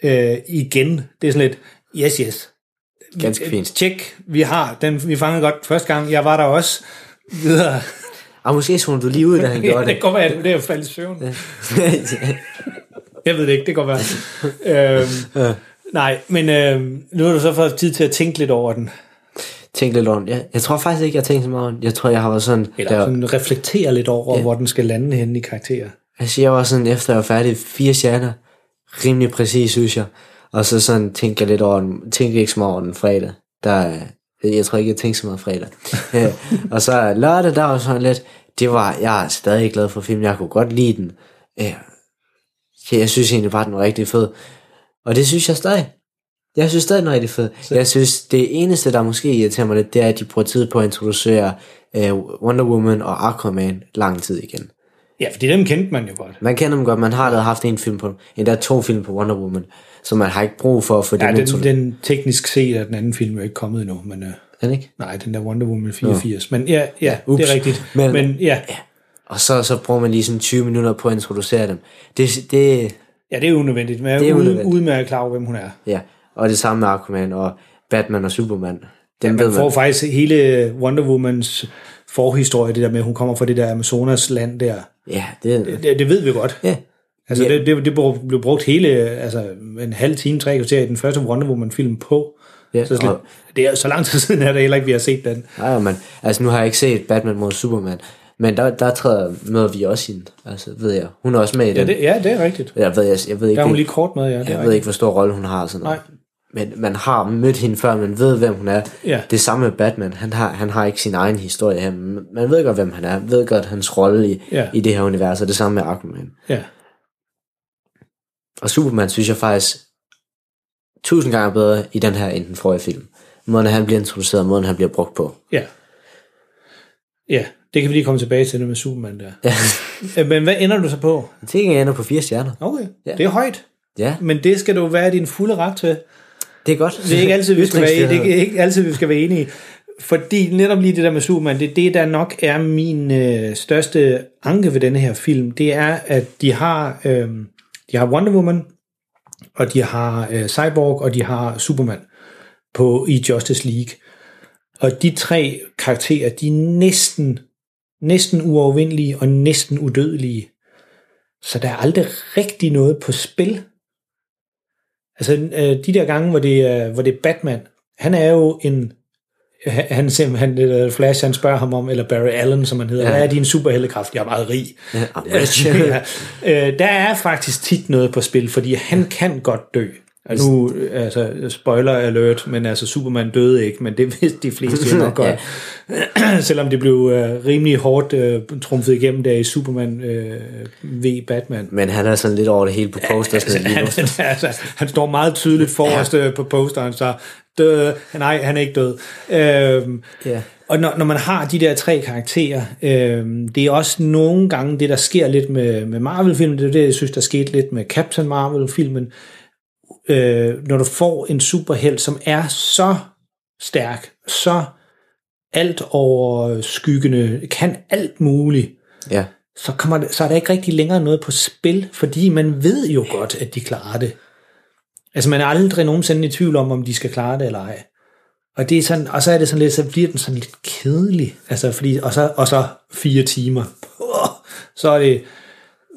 øh, igen, det er sådan lidt, yes, yes. Ganske fint. Tjek, vi har, den, vi fangede godt første gang, jeg var der også, videre. Og måske zonede du lige ud, da han gjorde det. Ja, det går være, det er jo faldet i søvn. Jeg ved det ikke, det går være. Øhm, øh. Nej, men øhm, nu har du så fået tid til at tænke lidt over den. Tænke lidt over den, ja. Jeg tror faktisk ikke, jeg har tænkt så meget over den. Jeg tror, jeg har været sådan... Eller der... sådan reflektere lidt over, ja, hvor den skal lande henne i karakterer. Altså, jeg var sådan, efter jeg var færdig, fire stjerner. Rimelig præcis, synes jeg. Og så sådan tænkte jeg lidt over den. Tænkte ikke så meget over den fredag. Der Jeg tror ikke, jeg tænkte så meget fredag. Ja. Og så lørdag, der var sådan lidt, det var, jeg er stadig glad for filmen, jeg kunne godt lide den. Ja. Jeg synes egentlig bare, den var rigtig fed. Og det synes jeg stadig. Jeg synes stadig, den er rigtig fed. Så. Jeg synes, det eneste, der måske irriterer mig lidt, det er, at de bruger tid på at introducere uh, Wonder Woman og Aquaman lang tid igen. Ja, fordi dem kendte man jo godt. Man kender dem godt. Man har allerede haft en film på dem. Endda to film på Wonder Woman. Så man har ikke brug for at få det. Ja, den, den, den teknisk set er den anden film jo ikke kommet endnu. Men, øh, den ikke? Nej, den der Wonder Woman fireogfirs. No. Men ja, ja, ja det er rigtigt. Men, men ja. ja. Og så, så bruger man lige sådan tyve minutter på at introducere dem. Det, det, ja, det er unødvendigt. Men jeg er ude, ude med at klare, hvem hun er. Ja, og det samme med Aquaman og Batman og Superman. Den ja, man, man får faktisk hele Wonder Womans... forhistorie, det der med, at hun kommer fra det der Amazonas land der. Ja, det... Det, det ved vi godt. Ja. Altså, ja. Det, det, det blev brugt hele, altså, en halv time, tre kvarter i den første Wonder Woman-film på. Ja, så, slet, og... det er, så lang tid siden er det heller ikke, vi har set den. Nej, men, altså, nu har jeg ikke set Batman mod Superman, men der, der træder, møder vi også hende, altså, ved jeg. Hun er også med i den. Ja, det, ja, det er rigtigt. Jeg ved, jeg, jeg ved ikke... Der er hun lige kort med, ja. Jeg ved rigtigt. Ikke, hvor stor rolle hun har og sådan noget. Nej. Men man har mødt hende før, man ved, hvem hun er. Ja. Det samme med Batman. Han har, han har ikke sin egen historie her. Man ved godt, hvem han er. Man ved godt hans rolle i, ja. i det her univers. Og det samme med Aquaman. Ja. Og Superman synes jeg faktisk tusind gange bedre i den her, end den forrige film. Måden han bliver introduceret, måden han bliver brugt på. Ja. Ja, det kan vi lige komme tilbage til, det med Superman der. Ja. Men hvad ender du så på? Jeg tænker, jeg ender på fire stjerner. Okay, ja. Det er højt. Ja. Men det skal du være din fulde ret til. Det er godt. Det er ikke altid, vi skal være, det er ikke altid, vi skal være enige. Fordi netop lige det der med Superman, det er det, der nok er min øh, største anke ved denne her film. Det er, at de har, øh, de har Wonder Woman, og de har øh, Cyborg, og de har Superman på, i Justice League. Og de tre karakterer, de er næsten, næsten uovervindelige og næsten udødelige. Så der er aldrig rigtig noget på spil. Altså, de der gange, hvor det, hvor det er Batman, han er jo en... Han simpelthen, Flash, han spørger ham om, eller Barry Allen, som han hedder, ja. Hvad er din superheltekraft? Jeg er meget rig. Ja, ja. Ja. Der er faktisk tit noget på spil, fordi han kan godt dø. Altså, nu, altså, spoiler alert, men altså, Superman døde ikke, men det vidste de fleste jo nok godt. Ja. Selvom det blev uh, rimelig hårdt uh, trumfet igennem der i Superman uh, v. Batman. Men han er sådan lidt over det hele på posteren. Ja, altså, han, altså, han står meget tydeligt forrest ja. på posteren, så døde. Nej, han er ikke død. Øhm, ja. Og når, når man har de der tre karakterer, øhm, det er også nogle gange det, der sker lidt med, med Marvel-filmen. Det er det, jeg synes, der skete lidt med Captain Marvel-filmen. Øh, når du får en superhelt, som er så stærk, så alt overskyggende, kan alt muligt, ja. så, kommer det, så er der ikke rigtig længere noget på spil, fordi man ved jo godt, at de klarer det. Altså, man er aldrig nogensinde i tvivl om, om de skal klare det eller ej. Og, det er sådan, og så er det sådan lidt, så bliver den sådan lidt kedelig. Altså, fordi, og, så, og så fire timer. Så er det...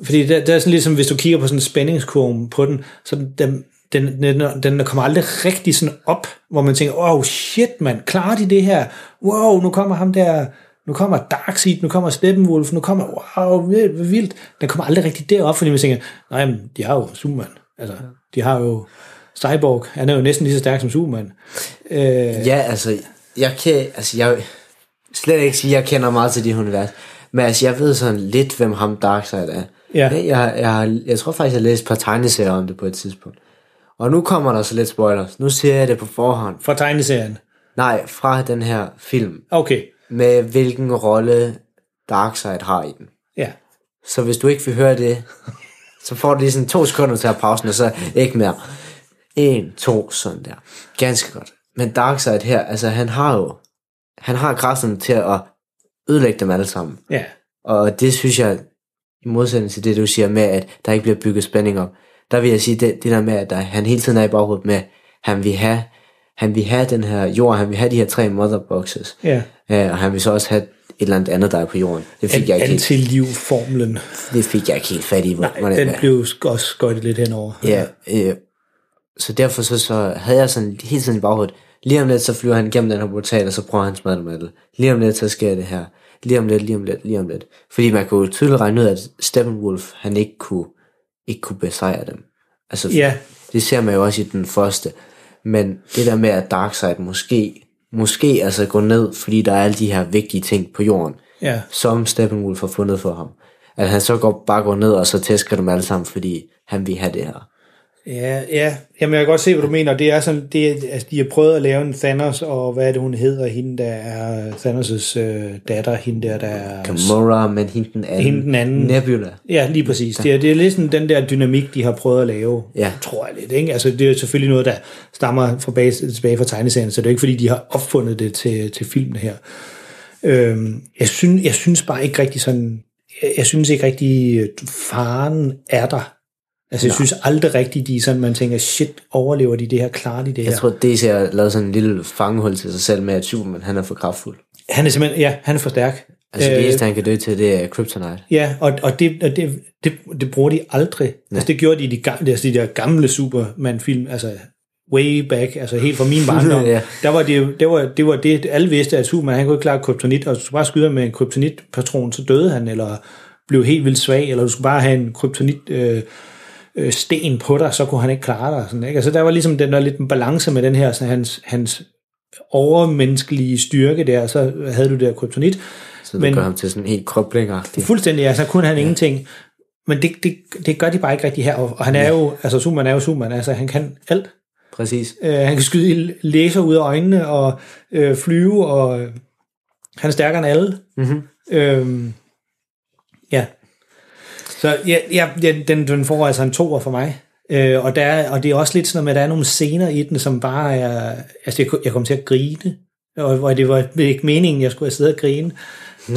Fordi det er sådan lidt som, hvis du kigger på sådan en spændingskurve på den, så den... Den, den, den kommer aldrig rigtig sådan op, hvor man tænker, åh oh, shit mand, klarer de det her? Wow, nu kommer ham der, nu kommer Darkseid, nu kommer Steppenwolf, nu kommer, wow, vildt. Den kommer aldrig rigtig derop, fordi man tænker, nej, men de har jo Superman. Altså, de har jo Cyborg, han er jo næsten lige så stærk som Superman. Øh... Ja, altså, jeg kan, altså, jeg, slet ikke sige, jeg kender meget til det univers. Men altså, jeg ved sådan lidt, hvem ham Darkseid er. Ja. Jeg, jeg, jeg, jeg tror faktisk, jeg læste et par tegneserier om det på et tidspunkt. Og nu kommer der så lidt spoilers. Nu ser jeg det på forhånd. Fra tegneserien? Nej, fra den her film. Okay. Med hvilken rolle Darkseid har i den. Ja. Så hvis du ikke vil høre det, så får du lige sådan to sekunder til at pausen, og så ikke mere. En, to, sådan der. Ganske godt. Men Darkseid her, altså han har jo, han har kraften til at ødelægge dem alle sammen. Ja. Og det synes jeg, i modsætning til det, du siger med, at der ikke bliver bygget spænding op, der vil jeg sige, det, det der med, at der, han hele tiden er i baghovedet med, han vil have, han vil have den her jord, han vil have de her tre motherboxes, ja. Ja, og han vil så også have et eller andet andet, der er på jorden. Det fik An- jeg ikke helt... Antilivformlen. Det fik jeg ikke helt fat i. Nej, den der blev også skøjtet lidt henover. Ja, øh, så derfor så, så havde jeg sådan hele tiden i baghovedet, lige om lidt, så flyver han gennem den her portal, og så prøver han smadret med det. Lige om lidt, så sker det her. Lige om lidt, lige om lidt, lige om lidt. Fordi man kunne tydeligt regne ud, at Steppenwolf, han ikke kunne, ikke kunne besejre dem. Altså, yeah. Det ser man jo også i den første. Men det der med, at Darkseid måske, måske altså går ned, fordi der er alle de her vigtige ting på jorden, yeah. som Steppenwolf har fundet for ham. At han så går, bare går ned, og så tæsker dem alle sammen, fordi han vil have det her. Ja, ja. Jamen, jeg kan godt se, hvad du mener. Det er sådan, det er, altså, de har prøvet at lave en Thanos, og hvad er det, hun hedder? Hende, der er Thanos' øh, datter, hende der, der er... Gamora, men hende den anden. Hende den anden. Nebula. Ja, lige præcis. Ja. Det, er, det er lidt sådan den der dynamik, de har prøvet at lave, ja. Tror jeg lidt. Ikke? Altså, det er selvfølgelig noget, der stammer fra bag, tilbage fra tegneserien, så det er ikke, fordi de har opfundet det til, til filmen her. Øhm, jeg, synes, jeg synes bare ikke rigtig sådan... Jeg, jeg synes ikke rigtig, faren er der. Altså, jeg Nå. synes aldrig rigtigt, de sådan, man tænker, shit, overlever de det her, klarer de det her? Jeg tror, D C har lavet sådan en lille fangehul til sig selv med, at Superman, han er for kraftfuld. Han er simpelthen, ja, han er for stærk. Altså, det eneste, han kan dø til, det er Kryptonite. Ja, og, og, det, og det, det, det bruger de aldrig. Ja. Altså, det gjorde de i de gamle, altså, de der gamle Superman-film, altså way back, altså helt fra min barndom. Ja. Der var det, det, var, det var det, alle vidste, at Superman, han kunne ikke klare kryptonit, og så bare skyder med en kryptonitpatron, så døde han, eller blev helt vildt svag, eller du skulle bare have en kryptonit... Øh, sten på dig, så kunne han ikke klare dig. Sådan, ikke? Altså, der var ligesom den der lidt en balance med den her, sådan, hans, hans overmenneskelige styrke der, så havde du der kryptonit. Så det gør ham til sådan helt krøbling-agtig. Fuldstændig, altså kunne han ja. ingenting. Men det, det, det gør de bare ikke rigtig her. Og han er ja. jo, altså Superman er jo Superman, altså han kan alt. Præcis. Uh, han kan skyde laser ud af øjnene, og uh, flyve, og uh, han er stærkere end alle. Mm-hmm. Uh, ja. Så ja, ja, den, den får altså en toer for mig, øh, og, der, og det er også lidt sådan, at der er nogle scener i den, som bare er, altså jeg, jeg kom til at grine, og hvor det var ikke meningen, jeg skulle have siddet og grine. Der,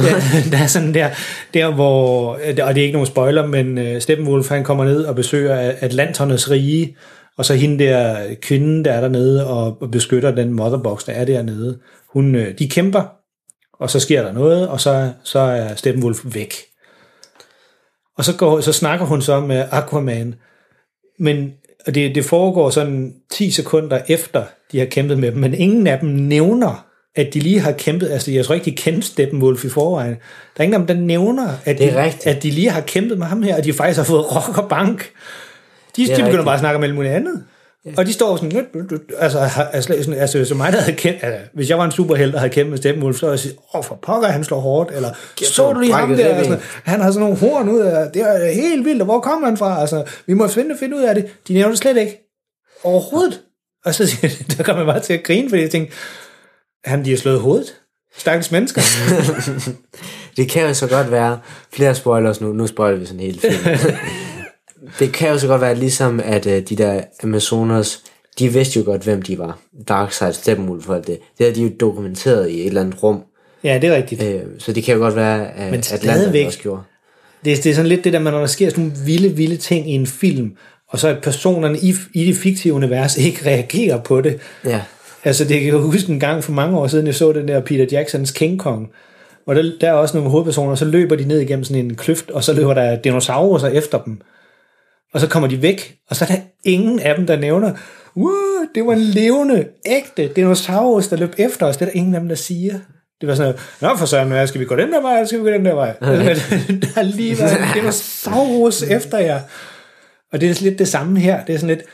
der er sådan der, der hvor, og det er ikke nogen spoiler, men uh, Steppenwolf, han kommer ned og besøger Atlanternes rige, og så hende der kvinde, der er dernede, og, og beskytter den motherbox, der er dernede. Hun, de kæmper, og så sker der noget, og så, så er Steppenwolf væk. Og så, går, så snakker hun så med Aquaman, men det, det foregår sådan ti sekunder efter, de har kæmpet med dem, men ingen af dem nævner, at de lige har kæmpet, altså jeg tror ikke, de kendte Steppenwolf i forvejen. Der er ingen af dem, der nævner, at de, at de lige har kæmpet med ham her, og de faktisk har fået rock og bank. De, de begynder bare at snakke om alt muligt andet. Ja. Og de står sådan, altså, altså, altså så mig, der havde kæmpet, altså, hvis jeg var en superhelt, der havde kæmpet med Steppenwolf, så ville jeg sige, åh, for pokker, han slår hårdt, eller så du lige ham der, altså, han har sådan nogle horn ud af, det er helt vildt, og hvor kommer han fra, altså, vi må finde, finde ud af det, de nævner det slet ikke, overhovedet, og så der kom jeg bare til at grine, fordi jeg tænkte, han, de har slået hovedet, stakkels mennesker. Det kan jo så godt være, flere spoilers nu, nu spoiler vi sådan helt fint. Det kan jo så godt være ligesom, at øh, de der Amazoners, de vidste jo godt, hvem de var. Darkseid, Steppenwolf, folk det. Det har de jo dokumenteret i et eller andet rum. Ja, det er rigtigt. Øh, så det kan jo godt være, at øh, Atlanta også gjorde. Det, det er sådan lidt det der, når der sker sådan nogle vilde, vilde ting i en film, og så at personerne i, i det fiktive univers ikke reagerer på det. Ja. Altså, det kan jeg huske en gang for mange år siden, jeg så den der Peter Jacksons King Kong, og der, der er også nogle hovedpersoner, så løber de ned igennem sådan en kløft, og så løber der dinosaurer så efter dem. Og så kommer de væk, og så er der ingen af dem, der nævner, wow, det var en levende, ægte dinosaurus, der løb efter os. Det er der ingen af dem, der siger. Det var sådan noget, nå for søren, skal vi gå den der vej, eller skal vi gå den der vej? Okay. Der har lige været en dinosaurus efter jer. Og det er lidt det samme her. Det er sådan lidt...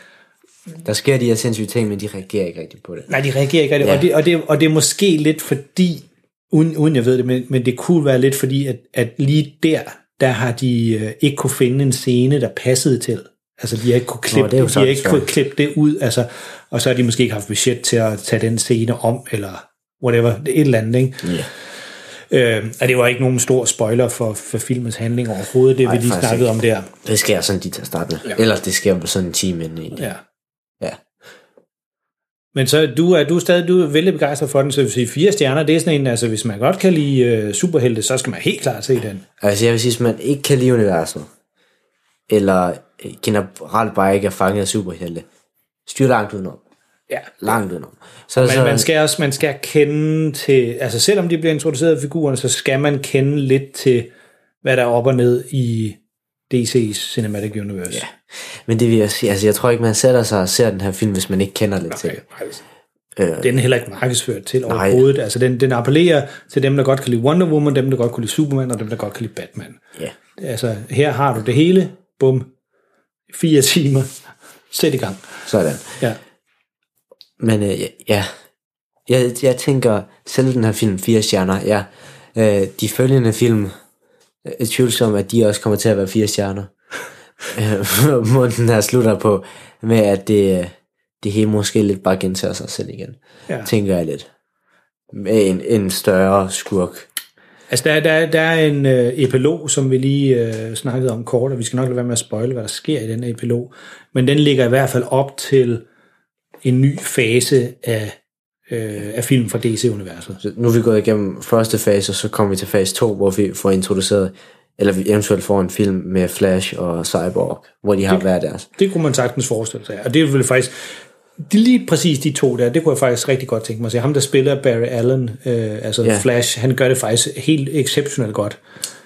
Der sker de her sindssyge ting, men de reagerer ikke rigtigt på det. Nej, de reagerer ikke rigtigt. Ja. Og, det, og, det, og det er måske lidt fordi, uden, uden jeg ved det, men, men det kunne være lidt fordi, at, at lige der, der har de øh, ikke kunne finde en scene, der passede til. Altså, de har ikke kunne klippe, Nå, det, er jo de har ikke kunne klippe det ud, altså, og så har de måske ikke haft budget til at tage den scene om, eller whatever, et eller andet, ikke? Yeah. Øh, og det var ikke nogen stor spoiler for, for filmens handling overhovedet, det vi lige snakkede om der. Det sker sådan lige til at starte med. Ja. Ellers det sker på sådan en time inden egentlig. Ja. Ja. Men så du er, du er stadig du er vældig begejstret for den, så jeg vil sige fire stjerner, det er sådan en, altså hvis man godt kan lide uh, superhelte, så skal man helt klart se den. Altså jeg vil sige, hvis man ikke kan lide universet, eller generelt bare ikke er fanget af superhelte, styr langt udenom. Ja, langt udenom. Så, man, så, man skal også man skal kende til, altså selvom de bliver introduceret af figurerne, så skal man kende lidt til, hvad der er op og ned i D C's Cinematic Universe. Ja. Men det vil jeg sige, altså jeg tror ikke, man sætter sig og ser den her film, hvis man ikke kender lidt okay, til det. Altså. Øh, den er heller ikke markedsført til overhovedet. Altså den, den appellerer til dem, der godt kan lide Wonder Woman, dem, der godt kan lide Superman, og dem, der godt kan lide Batman. Ja. Altså her har du det hele, bum, fire timer, sæt i gang. Sådan. Ja. Men øh, ja, jeg, jeg tænker, selv den her film, fire stjerner, ja, øh, de følgende film, er tvivlsom, at de også kommer til at være fire stjerner. Munden her slutter på, med at det, det hele måske lidt bare gentager sig selv igen, ja. Tænker jeg lidt. Med en, en større skurk. Altså, der, der, der er en øh, epilog, som vi lige øh, snakkede om kort, og vi skal nok lade være med at spoile, hvad der sker i den epilog, men den ligger i hvert fald op til en ny fase af, øh, af film fra D C-universet. Så nu er vi gået igennem første fase, og så kommer vi til fase to, hvor vi får introduceret, eller vi eventuelt får en film med Flash og Cyborg, hvor de har det, været deres. Det kunne man sagtens forestille sig, og det ville faktisk, de, lige præcis de to der, det kunne jeg faktisk rigtig godt tænke mig at se. Ham, der spiller Barry Allen, øh, altså ja. Flash, han gør det faktisk helt exceptionelt godt.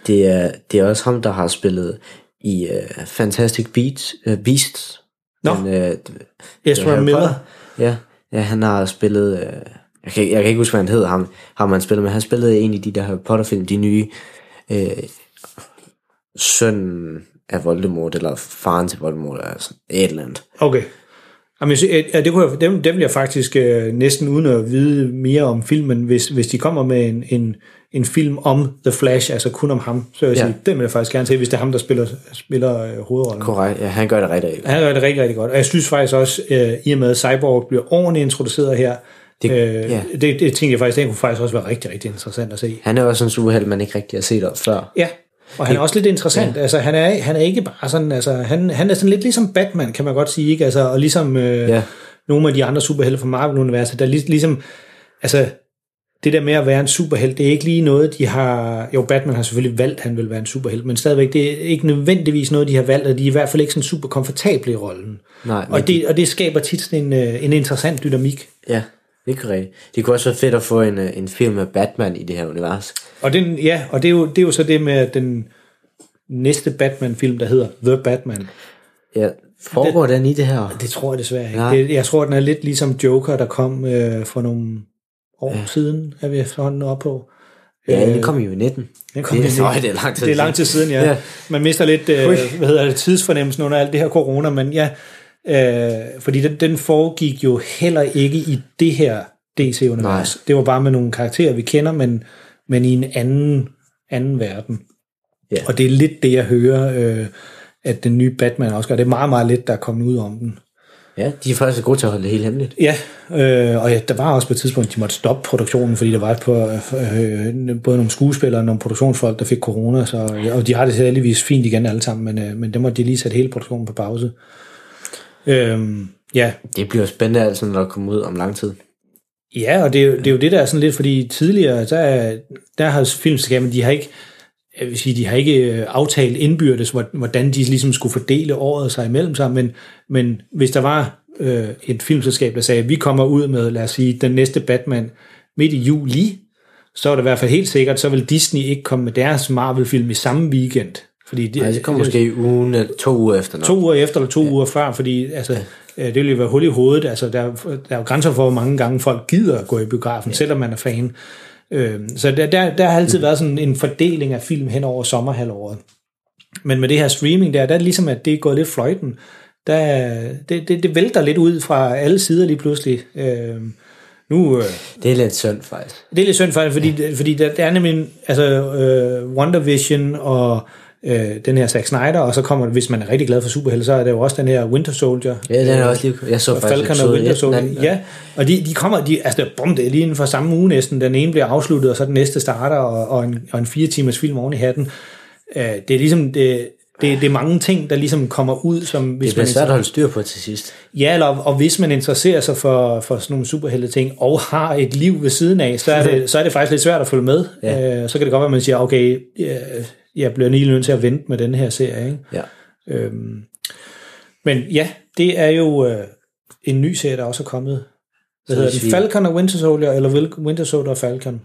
Det er, det er også ham, der har spillet i øh, Fantastic Beasts, øh, Beasts, Nå, no. øh, Ezra Miller. Ja, ja, han har spillet, øh, jeg, kan, jeg kan ikke huske, hvad han hed, ham, ham han spillede, men han spillede en i de der Harry Potter-film, de nye, øh, søn af Voldemort, eller faren til Voldemort, eller sådan et eller andet. Okay. Jamen, det kunne jeg, dem, dem vil jeg faktisk øh, næsten uden at vide mere om filmen, hvis, hvis de kommer med en, en, en film om The Flash, altså kun om ham, så vil jeg ja. sige, den vil jeg faktisk gerne se, hvis det er ham, der spiller, spiller øh, hovedrollen. Korrekt, ja, han gør det rigtig godt. Han gør det rigtig, rigtig godt, og jeg synes faktisk også, øh, i og med at Cyborg bliver ordentligt introduceret her, det, øh, ja. det, det tænkte jeg faktisk, den kunne faktisk også være rigtig, rigtig interessant at se. Han er også en superhelt, man ikke rigtig har set op før. Ja. Og han er også lidt interessant, ja. altså han er, han er ikke bare sådan, altså han, han er sådan lidt ligesom Batman, kan man godt sige, ikke? Altså, og ligesom øh, ja. nogle af de andre superhelte fra Marvel-universet, der lig, ligesom, altså det der med at være en superhelt, det er ikke lige noget, de har, jo Batman har selvfølgelig valgt, han vil være en superhelt, men stadigvæk, det er ikke nødvendigvis noget, de har valgt, og de er i hvert fald ikke sådan super komfortable i rollen. Nej, og, det, og det skaber tit sådan en, en interessant dynamik. Ja. Det er rigtigt. Det kunne også være fedt at få en, en film med Batman i det her univers. Og, den, ja, og det, er jo, det er jo så det med den næste Batman-film, der hedder The Batman. Ja, foregår den, den i det her? Det tror jeg desværre ikke. Ja. Det, jeg tror, den er lidt ligesom Joker, der kom øh, for nogle år ja. siden, er vi efterhånden oppe på. Ja, det kom jo i nitten. Det, kom det, i nitten. Nøj, det er lang tid siden. Det er lang tid siden, ja. ja. Man mister lidt øh, hvad hedder det, tidsfornemmelsen under alt det her corona, men ja... Øh, fordi den, den foregik jo heller ikke i det her D C-univers. Nej. Det var bare med nogle karakterer, vi kender, men, men i en anden, anden verden. Ja. Og det er lidt det, jeg hører, øh, at den nye Batman også gør. Det er meget, meget lidt, der er kommet ud om den. Ja, de er faktisk gode til at holde det helt hemmeligt. Ja, øh, og ja, der var også på et tidspunkt, de måtte stoppe produktionen, fordi der var på, øh, både nogle skuespillere og nogle produktionsfolk, der fik corona, så, ja, og de har det heldigvis fint igen alle sammen, men, øh, men der måtte de lige sætte hele produktionen på pause. Øhm, ja. Det bliver spændende altså, når det kommer ud om lang tid. Ja, og det er jo det, er jo det der er sådan lidt, fordi tidligere, der, der har filmselskaberne, de har ikke, jeg vil sige, de har ikke aftalt indbyrdes, hvordan de ligesom skulle fordele året sig imellem sig, men, men hvis der var øh, et filmselskab, der sagde, vi kommer ud med, lad os sige, den næste Batman midt i juli, så er det i hvert fald helt sikkert, så vil Disney ikke komme med deres Marvel-film i samme weekend. Fordi de, nej, det kommer måske i ugen eller to uger efter. Noget. To uger efter eller to ja. uger før, fordi altså, det vil jo være hul i hovedet. Altså, der, der er jo grænser for, hvor mange gange folk gider at gå i biografen, ja. selvom man er fan. Øhm, så der, der, der har altid mm. været sådan en fordeling af film hen over sommerhalvåret. Men med det her streaming der, der er ligesom, at det er gået lidt fløjten. Der, det, det, det vælter lidt ud fra alle sider lige pludselig. Øhm, Nu, øh, det er lidt synd faktisk. Det er lidt synd faktisk, fordi, ja. fordi der, der er nemlig altså, øh, WandaVision og øh, den her Zack Snyder, og så kommer, hvis man er rigtig glad for superhelte, så er der jo også den her Winter Soldier. Ja, den er også lige... Jeg så faktisk Falcon og Winter Soldier. Ja, ja. Og de, de kommer... De, altså, bum, det er lige inden for samme uge næsten. Den ene bliver afsluttet, og så den næste starter, og, og, en, og en fire timers film oven i hatten. Øh, det er ligesom... Det, Det, det er mange ting, der ligesom kommer ud, som... Hvis det bliver svært at holde styr på til sidst. Ja, eller, og hvis man interesserer sig for, for sådan nogle superhelte ting, og har et liv ved siden af, så er det, så er det faktisk lidt svært at følge med. Ja. Øh, så kan det godt være, at man siger, okay, jeg, jeg bliver lige nødt til at vente med den her serie. Ikke? Ja. Øhm, men ja, det er jo øh, en ny serie, der også er kommet. Hvad så hedder det? Siger. Falcon og Winter Soldier, eller Winter Soldier og Falcon?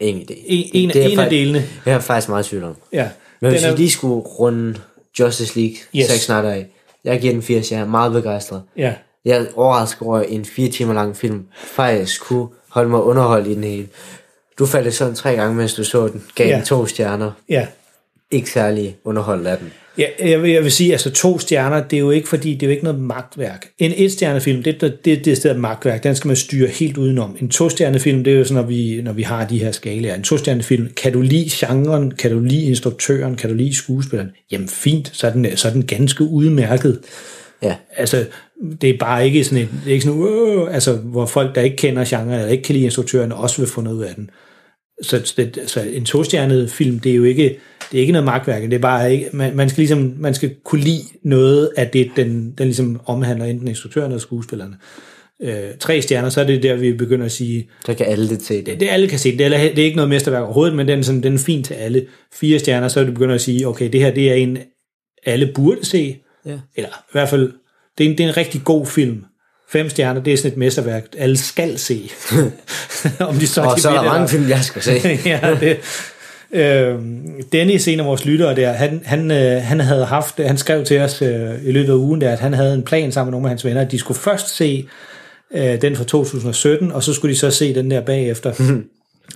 Ingen idé. En, en, det er en af faktisk, delene. Det er faktisk meget tvivl om. Ja. Men hvis er... jeg lige skulle runde Justice League, yes. Zack Snyder af, jeg giver den firs, jeg er meget begejstret. Yeah. Jeg er overrasket over, at en fire timer lang film faktisk kunne holde mig underholdt i den hele. Du faldt sådan tre gange, mens du så den, gav yeah. den to stjerner. Yeah. Ikke særlig underholdt af den. Ja, jeg, vil, jeg vil sige, altså to stjerner, det er jo ikke, fordi det er jo ikke noget magtværk. En etstjernefilm, det er det, det stedet magtværk, den skal man styre helt udenom. En tostjernefilm, det er jo sådan, når vi, når vi har de her skalaer. En tostjernefilm, kan du lide genren, kan du lide instruktøren, kan du lide skuespilleren? Jamen fint, så er den, så er den ganske udmærket. Ja. Altså, det er bare ikke sådan et, det er ikke sådan, øh, altså, hvor folk, der ikke kender genren, eller ikke kan lide instruktøren, også vil få noget ud af den. Så, det, så en tostjernet film, det er jo ikke, det er ikke noget magtværk, det er bare ikke, man, man skal ligesom, man skal kunne lide noget af det, den, den ligesom omhandler, enten instruktøren eller skuespillerne. Øh, tre stjerner, så er det der, vi begynder at sige... Så kan alle det se det. Det, alle kan se det. Det er, det er ikke noget mesterværk overhovedet, men den, sådan, den er fin til alle. Fire stjerner, så er det begynder at sige, okay, det her, det er en, alle burde se, ja. Eller i hvert fald, det er en, det er en rigtig god film. Fem stjerner, det er sådan et mesterværk, alle skal se. Om de så og de så er der mange film, jeg skal se. Ja, det. Øh, Dennis, en af vores lyttere der, han, han, han havde haft, han skrev til os øh, i løbet af ugen der, at han havde en plan sammen med nogle af hans venner, at de skulle først se øh, den fra to tusind sytten, og så skulle de så se den der bagefter.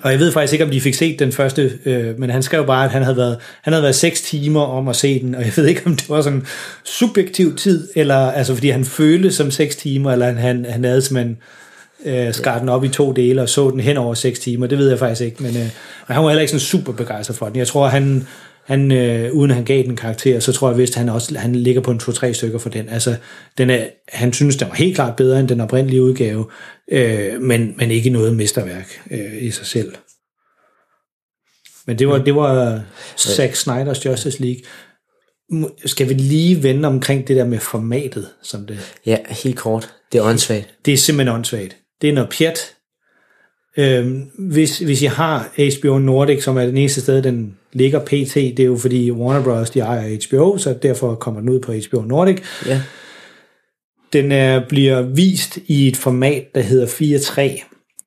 Og jeg ved faktisk ikke, om de fik set den første, øh, men han skrev bare, at han havde været, han havde været seks timer om at se den, og jeg ved ikke, om det var sådan subjektiv tid, eller altså fordi han følte som seks timer, eller han, han havde simpelthen øh, skar den op i to dele, og så den hen over seks timer, det ved jeg faktisk ikke, men øh, han var heller ikke sådan super begejstret for den. Jeg tror, han, han øh, uden han gav den karakter, så tror jeg vist, at han også han ligger på en to-tre stykker for den. Altså, den er, han synes, den var helt klart bedre end den oprindelige udgave, øh, men, men ikke noget mesterværk øh, i sig selv. Men det var, det var Zack Snyder's Justice League. Skal vi lige vende omkring det der med formatet? Som det? Ja, helt kort. Det er åndssvagt. Det er simpelthen åndssvagt. Det er noget pjat. Øhm, hvis, hvis I har H B O Nordic, som er den eneste sted, den ligger pt, det er jo fordi Warner Bros. De ejer H B O, så derfor kommer den ud på H B O Nordic. Ja. Den er, bliver vist i et format, der hedder fire tre.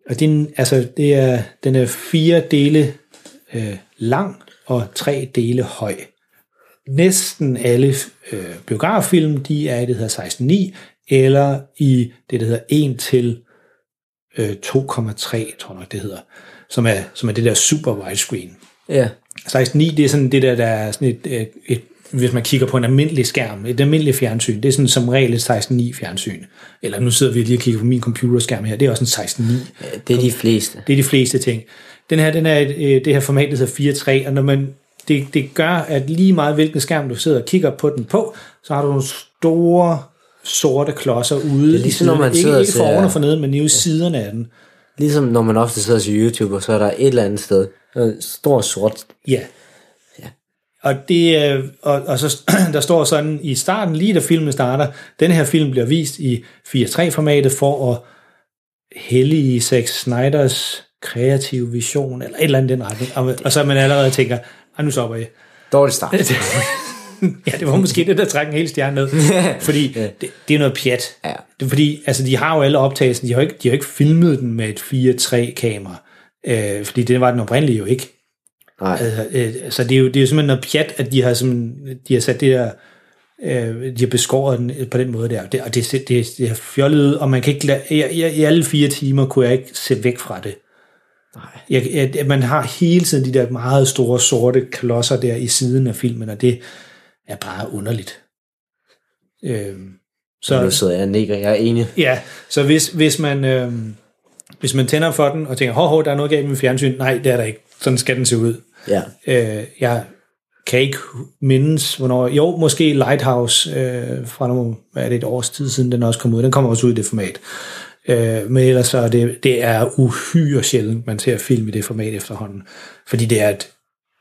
Og den, altså, det er, den er fire dele øh, lang og tre dele høj. Næsten alle øh, biograffilm, de er i det, der hedder seksten ni, eller i det, der hedder en til to komma tre, tror jeg det hedder, som er, som er det der super widescreen. Ja. seksten ni, det er sådan det der, der er sådan et, et, et, hvis man kigger på en almindelig skærm, et almindeligt fjernsyn, det er sådan som regel et seksten ni fjernsyn. Eller nu sidder vi lige og kigger på min computerskærm her, det er også en seksten ni. Ja, det er de fleste. Det er de fleste ting. Den her, den er et, det her format, det hedder fire tre, og når man, det, det gør, at lige meget hvilken skærm du sidder og kigger på den på, så har du nogle store sorte klodser ude. Ligesom når man sidder, ikke, ikke foran og fornede, men lige ja. Siderne af den. Ligesom når man ofte sidder til YouTube, og så er der et eller andet sted. Stor sort. Ja. ja. Og, det, og, og så der står sådan i starten, lige da filmen starter, den her film bliver vist i fire tre formatet for at hellige Zack Snyders kreative vision, eller et eller andet den retning. Og, og så man allerede tænker, nu stopper jeg. Dårlig start. Ja, det var måske det, der trækker en hel stjerne ned. Fordi ja. det, det er noget pjat. Ja. Det er fordi, altså, de har jo alle optagelsen. De har jo ikke, de har ikke filmet den med et fire tre kamera. Øh, fordi det var den oprindelige jo ikke. Nej. Altså, øh, så det er, jo, det er jo simpelthen noget pjat, at de har, de har sat det der... Øh, de har beskåret den på den måde der. Det, og det, det, det, det har fjollet, og man kan ikke... Lade, jeg, jeg, I alle fire timer kunne jeg ikke se væk fra det. Nej. Jeg, jeg, man har hele tiden de der meget store sorte klodser der i siden af filmen, og det... er bare underligt. Øhm, så, nu sidder jeg og nikker, jeg er enig. Ja, så hvis, hvis man... Øhm, hvis man tænder for den og tænker, hov, hov, der er noget galt med fjernsyn. Nej, det er der ikke. Sådan skal den se ud. Ja. Øh, jeg kan ikke mindes, hvornår... Jo, måske Lighthouse øh, fra nogle... Hvad er det, et års tid siden, den også kom ud? Den kommer også ud i det format. Øh, men ellers så er det, det er uhyre sjældent, man ser film i det format efterhånden. Fordi det er et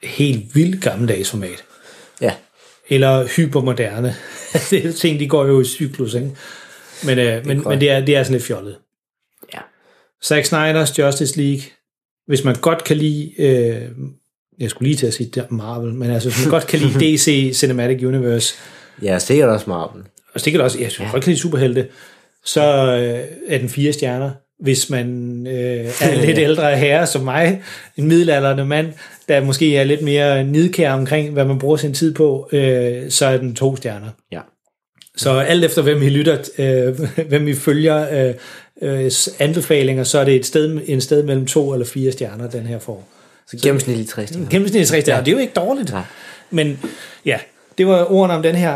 helt vildt gammeldags format. Ja. Eller hypermoderne. Det er ting, de går jo i cyklus, ikke? Men, øh, det men, men det, er, det er sådan lidt fjollet. Ja. Zack Snyder's Justice League. Hvis man godt kan lide... Øh, jeg skulle lige til at sige Marvel, men altså, hvis man godt kan lide D C Cinematic Universe... Ja, sikkert også Marvel. Og sikkert også, jeg synes ja. godt kan lide superhelte. Så øh, er den fire stjerner. Hvis man øh, er lidt ældre herre som mig, en middelaldrende mand, der måske er lidt mere nidkær omkring, hvad man bruger sin tid på, øh, så er den to stjerner. Ja. Så alt efter, hvem I lytter, øh, hvem I følger øh, øh, anbefalinger, så er det et sted, en sted mellem to eller fire stjerner, den her får. Så gennemsnitligt tre stjerner. Gennemsnitligt tre stjerner, ja. Det er jo ikke dårligt. Nej. Men ja, det var ordene om den her.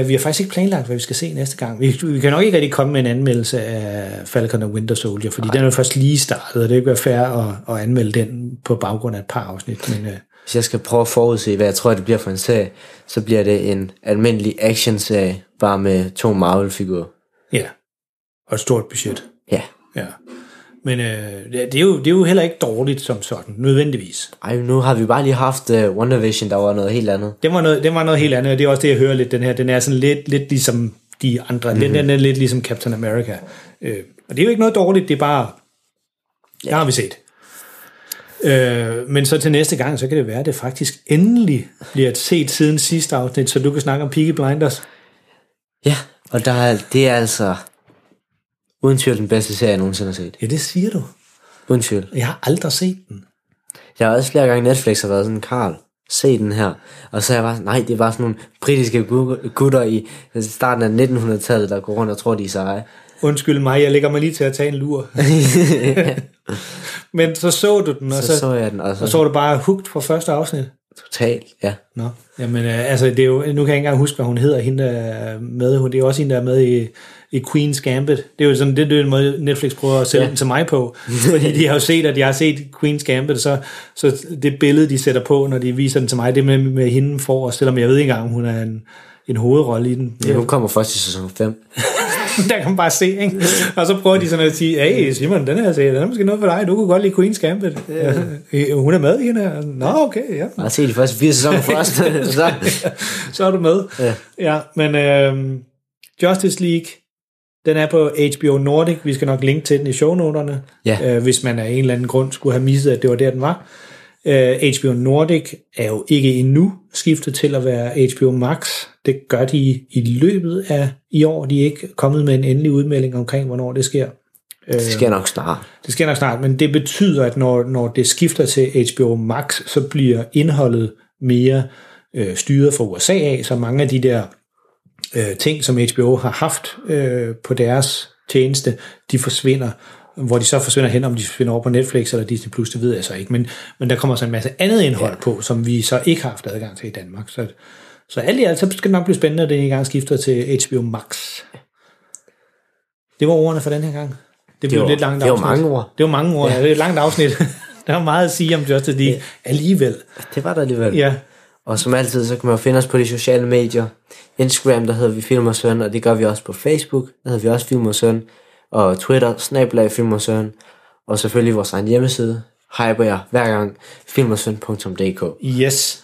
Uh, vi har faktisk ikke planlagt, hvad vi skal se næste gang. Vi, vi kan nok ikke rigtig komme med en anmeldelse af Falcon and Winter Soldier, fordi Ej. den er først lige startet, og det vil ikke være fair at, at anmelde den på baggrund af et par afsnit. Men, uh... hvis jeg skal prøve at forudse, hvad jeg tror, det bliver for en serie, så bliver det en almindelig action-serie, bare med to Marvel-figurer. Ja, og et stort budget. Ja. Ja. Men øh, det, er jo, det er jo heller ikke dårligt som sådan, nødvendigvis. Ej, nu har vi bare lige haft uh, WandaVision, der var noget helt andet. Det var noget, det var noget helt andet, og det er også det, jeg hører lidt, den her. Den er sådan lidt, lidt ligesom de andre. Mm-hmm. Den er lidt ligesom Captain America. Øh, og det er jo ikke noget dårligt, det er bare... Ja. Det har vi set. Øh, men så til næste gang, så kan det være, at det faktisk endelig bliver set siden sidste afsnit, så du kan snakke om Peaky Blinders. Ja, og der er, det er altså... Uden tvivl den bedste serie, jeg nogensinde har set. Ja, det siger du. Uden tvivl. Jeg har aldrig set den. Jeg har også flere gange Netflix har været sådan, Carl, se den her. Og så er jeg bare, nej, det er bare sådan nogle britiske gutter i starten af nitten hundrede-tallet, der går rundt og tror, de er seje. Undskyld mig, jeg lægger mig lige til at tage en lur. Men så så du den, og så, så, så jeg den, og så... og så var du bare hooked fra første afsnit. Totalt, ja. Nå, jamen øh, altså, det er jo, nu kan jeg ikke engang huske, hvad hun hedder, hende der med, hun, det er også hende, der er med i... i Queen's Gambit. Det er jo sådan, det er en måde, Netflix prøver at sælge ja. den til mig på. Fordi de har jo set, at jeg har set Queen's Gambit, så, så det billede, de sætter på, når de viser den til mig, det med, med hende for, og selvom jeg ved ikke engang, hun er en, en hovedrolle i den. Ja, hun kommer først i sæson fem. Der kan man bare se, ikke? Og så prøver de sådan at sige, hey Simon, den her serie, den er måske noget for dig, du kunne godt lide Queen's Gambit. Ja. Hun er med i hende her. Nå, okay, ja. Jeg ser de første fire sæsoner først. så. så er du med. Ja, ja men øh, Justice League, den er på H B O Nordic. Vi skal nok linke til den i shownoterne, ja. øh, hvis man af en eller anden grund skulle have misset, at det var der, den var. Øh, H B O Nordic er jo ikke endnu skiftet til at være H B O Max. Det gør de i løbet af i år. De er ikke kommet med en endelig udmelding omkring, hvornår det sker. Øh, det sker nok snart. Det sker nok snart, men det betyder, at når, når det skifter til H B O Max, så bliver indholdet mere øh, styret fra U S A af, så mange af de der... ting, som H B O har haft øh, på deres tjeneste, de forsvinder, hvor de så forsvinder hen, om de forsvinder over på Netflix eller Disney Plus, det ved jeg så ikke, men, men der kommer så en masse andet indhold ja. på, som vi så ikke har haft adgang til i Danmark, så, så alt i alt, så skal det nok blive spændende, at det en gang skifter til H B O Max. Det var ordene for den her gang. Det blev det var, lidt langt afsnit. Det var mange ord. Det var mange ord, ja. Ja, det er et langt afsnit. Der var meget at sige om Justice League. Ja. Alligevel. Det var der alligevel. Ja. Og som altid, så kan man jo finde os på de sociale medier. Instagram, der hedder vi Film og Søn, og det gør vi også på Facebook, der hedder vi også Film og Søn, og Twitter, snablag Film og Søn, og selvfølgelig vores egen hjemmeside, hyper jeg hver gang, film og søn punktum d k. Yes,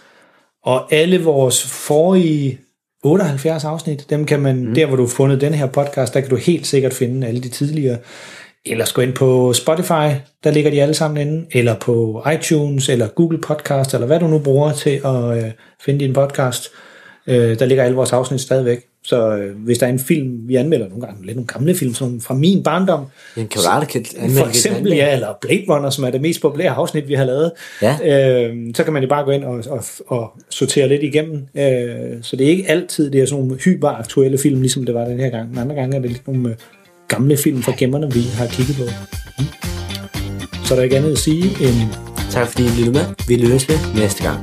og alle vores forrige otteoghalvfjerds afsnit, dem kan man, mm. der hvor du har fundet den her podcast, der kan du helt sikkert finde alle de tidligere. Ellers gå ind på Spotify, der ligger de alle sammen inde, eller på iTunes, eller Google Podcast, eller hvad du nu bruger til at øh, finde din podcast. Øh, der ligger alle vores afsnit stadigvæk. Så øh, hvis der er en film, vi anmelder nogle gange, lidt nogle gamle film, som fra min barndom, en for eksempel, ja, eller Blade Runner, som er det mest populære afsnit, vi har lavet, ja. øh, så kan man jo bare gå ind og, og, og sortere lidt igennem. Øh, så det er ikke altid, det er sådan nogle hyperaktuelle film, ligesom det var den her gang. Men andre gange er det lidt nogle... gamle film fra gemmerne, vi har kigget på. Så er der ikke andet at sige end... Tak fordi I lyttede med. Vi lyttes med næste gang.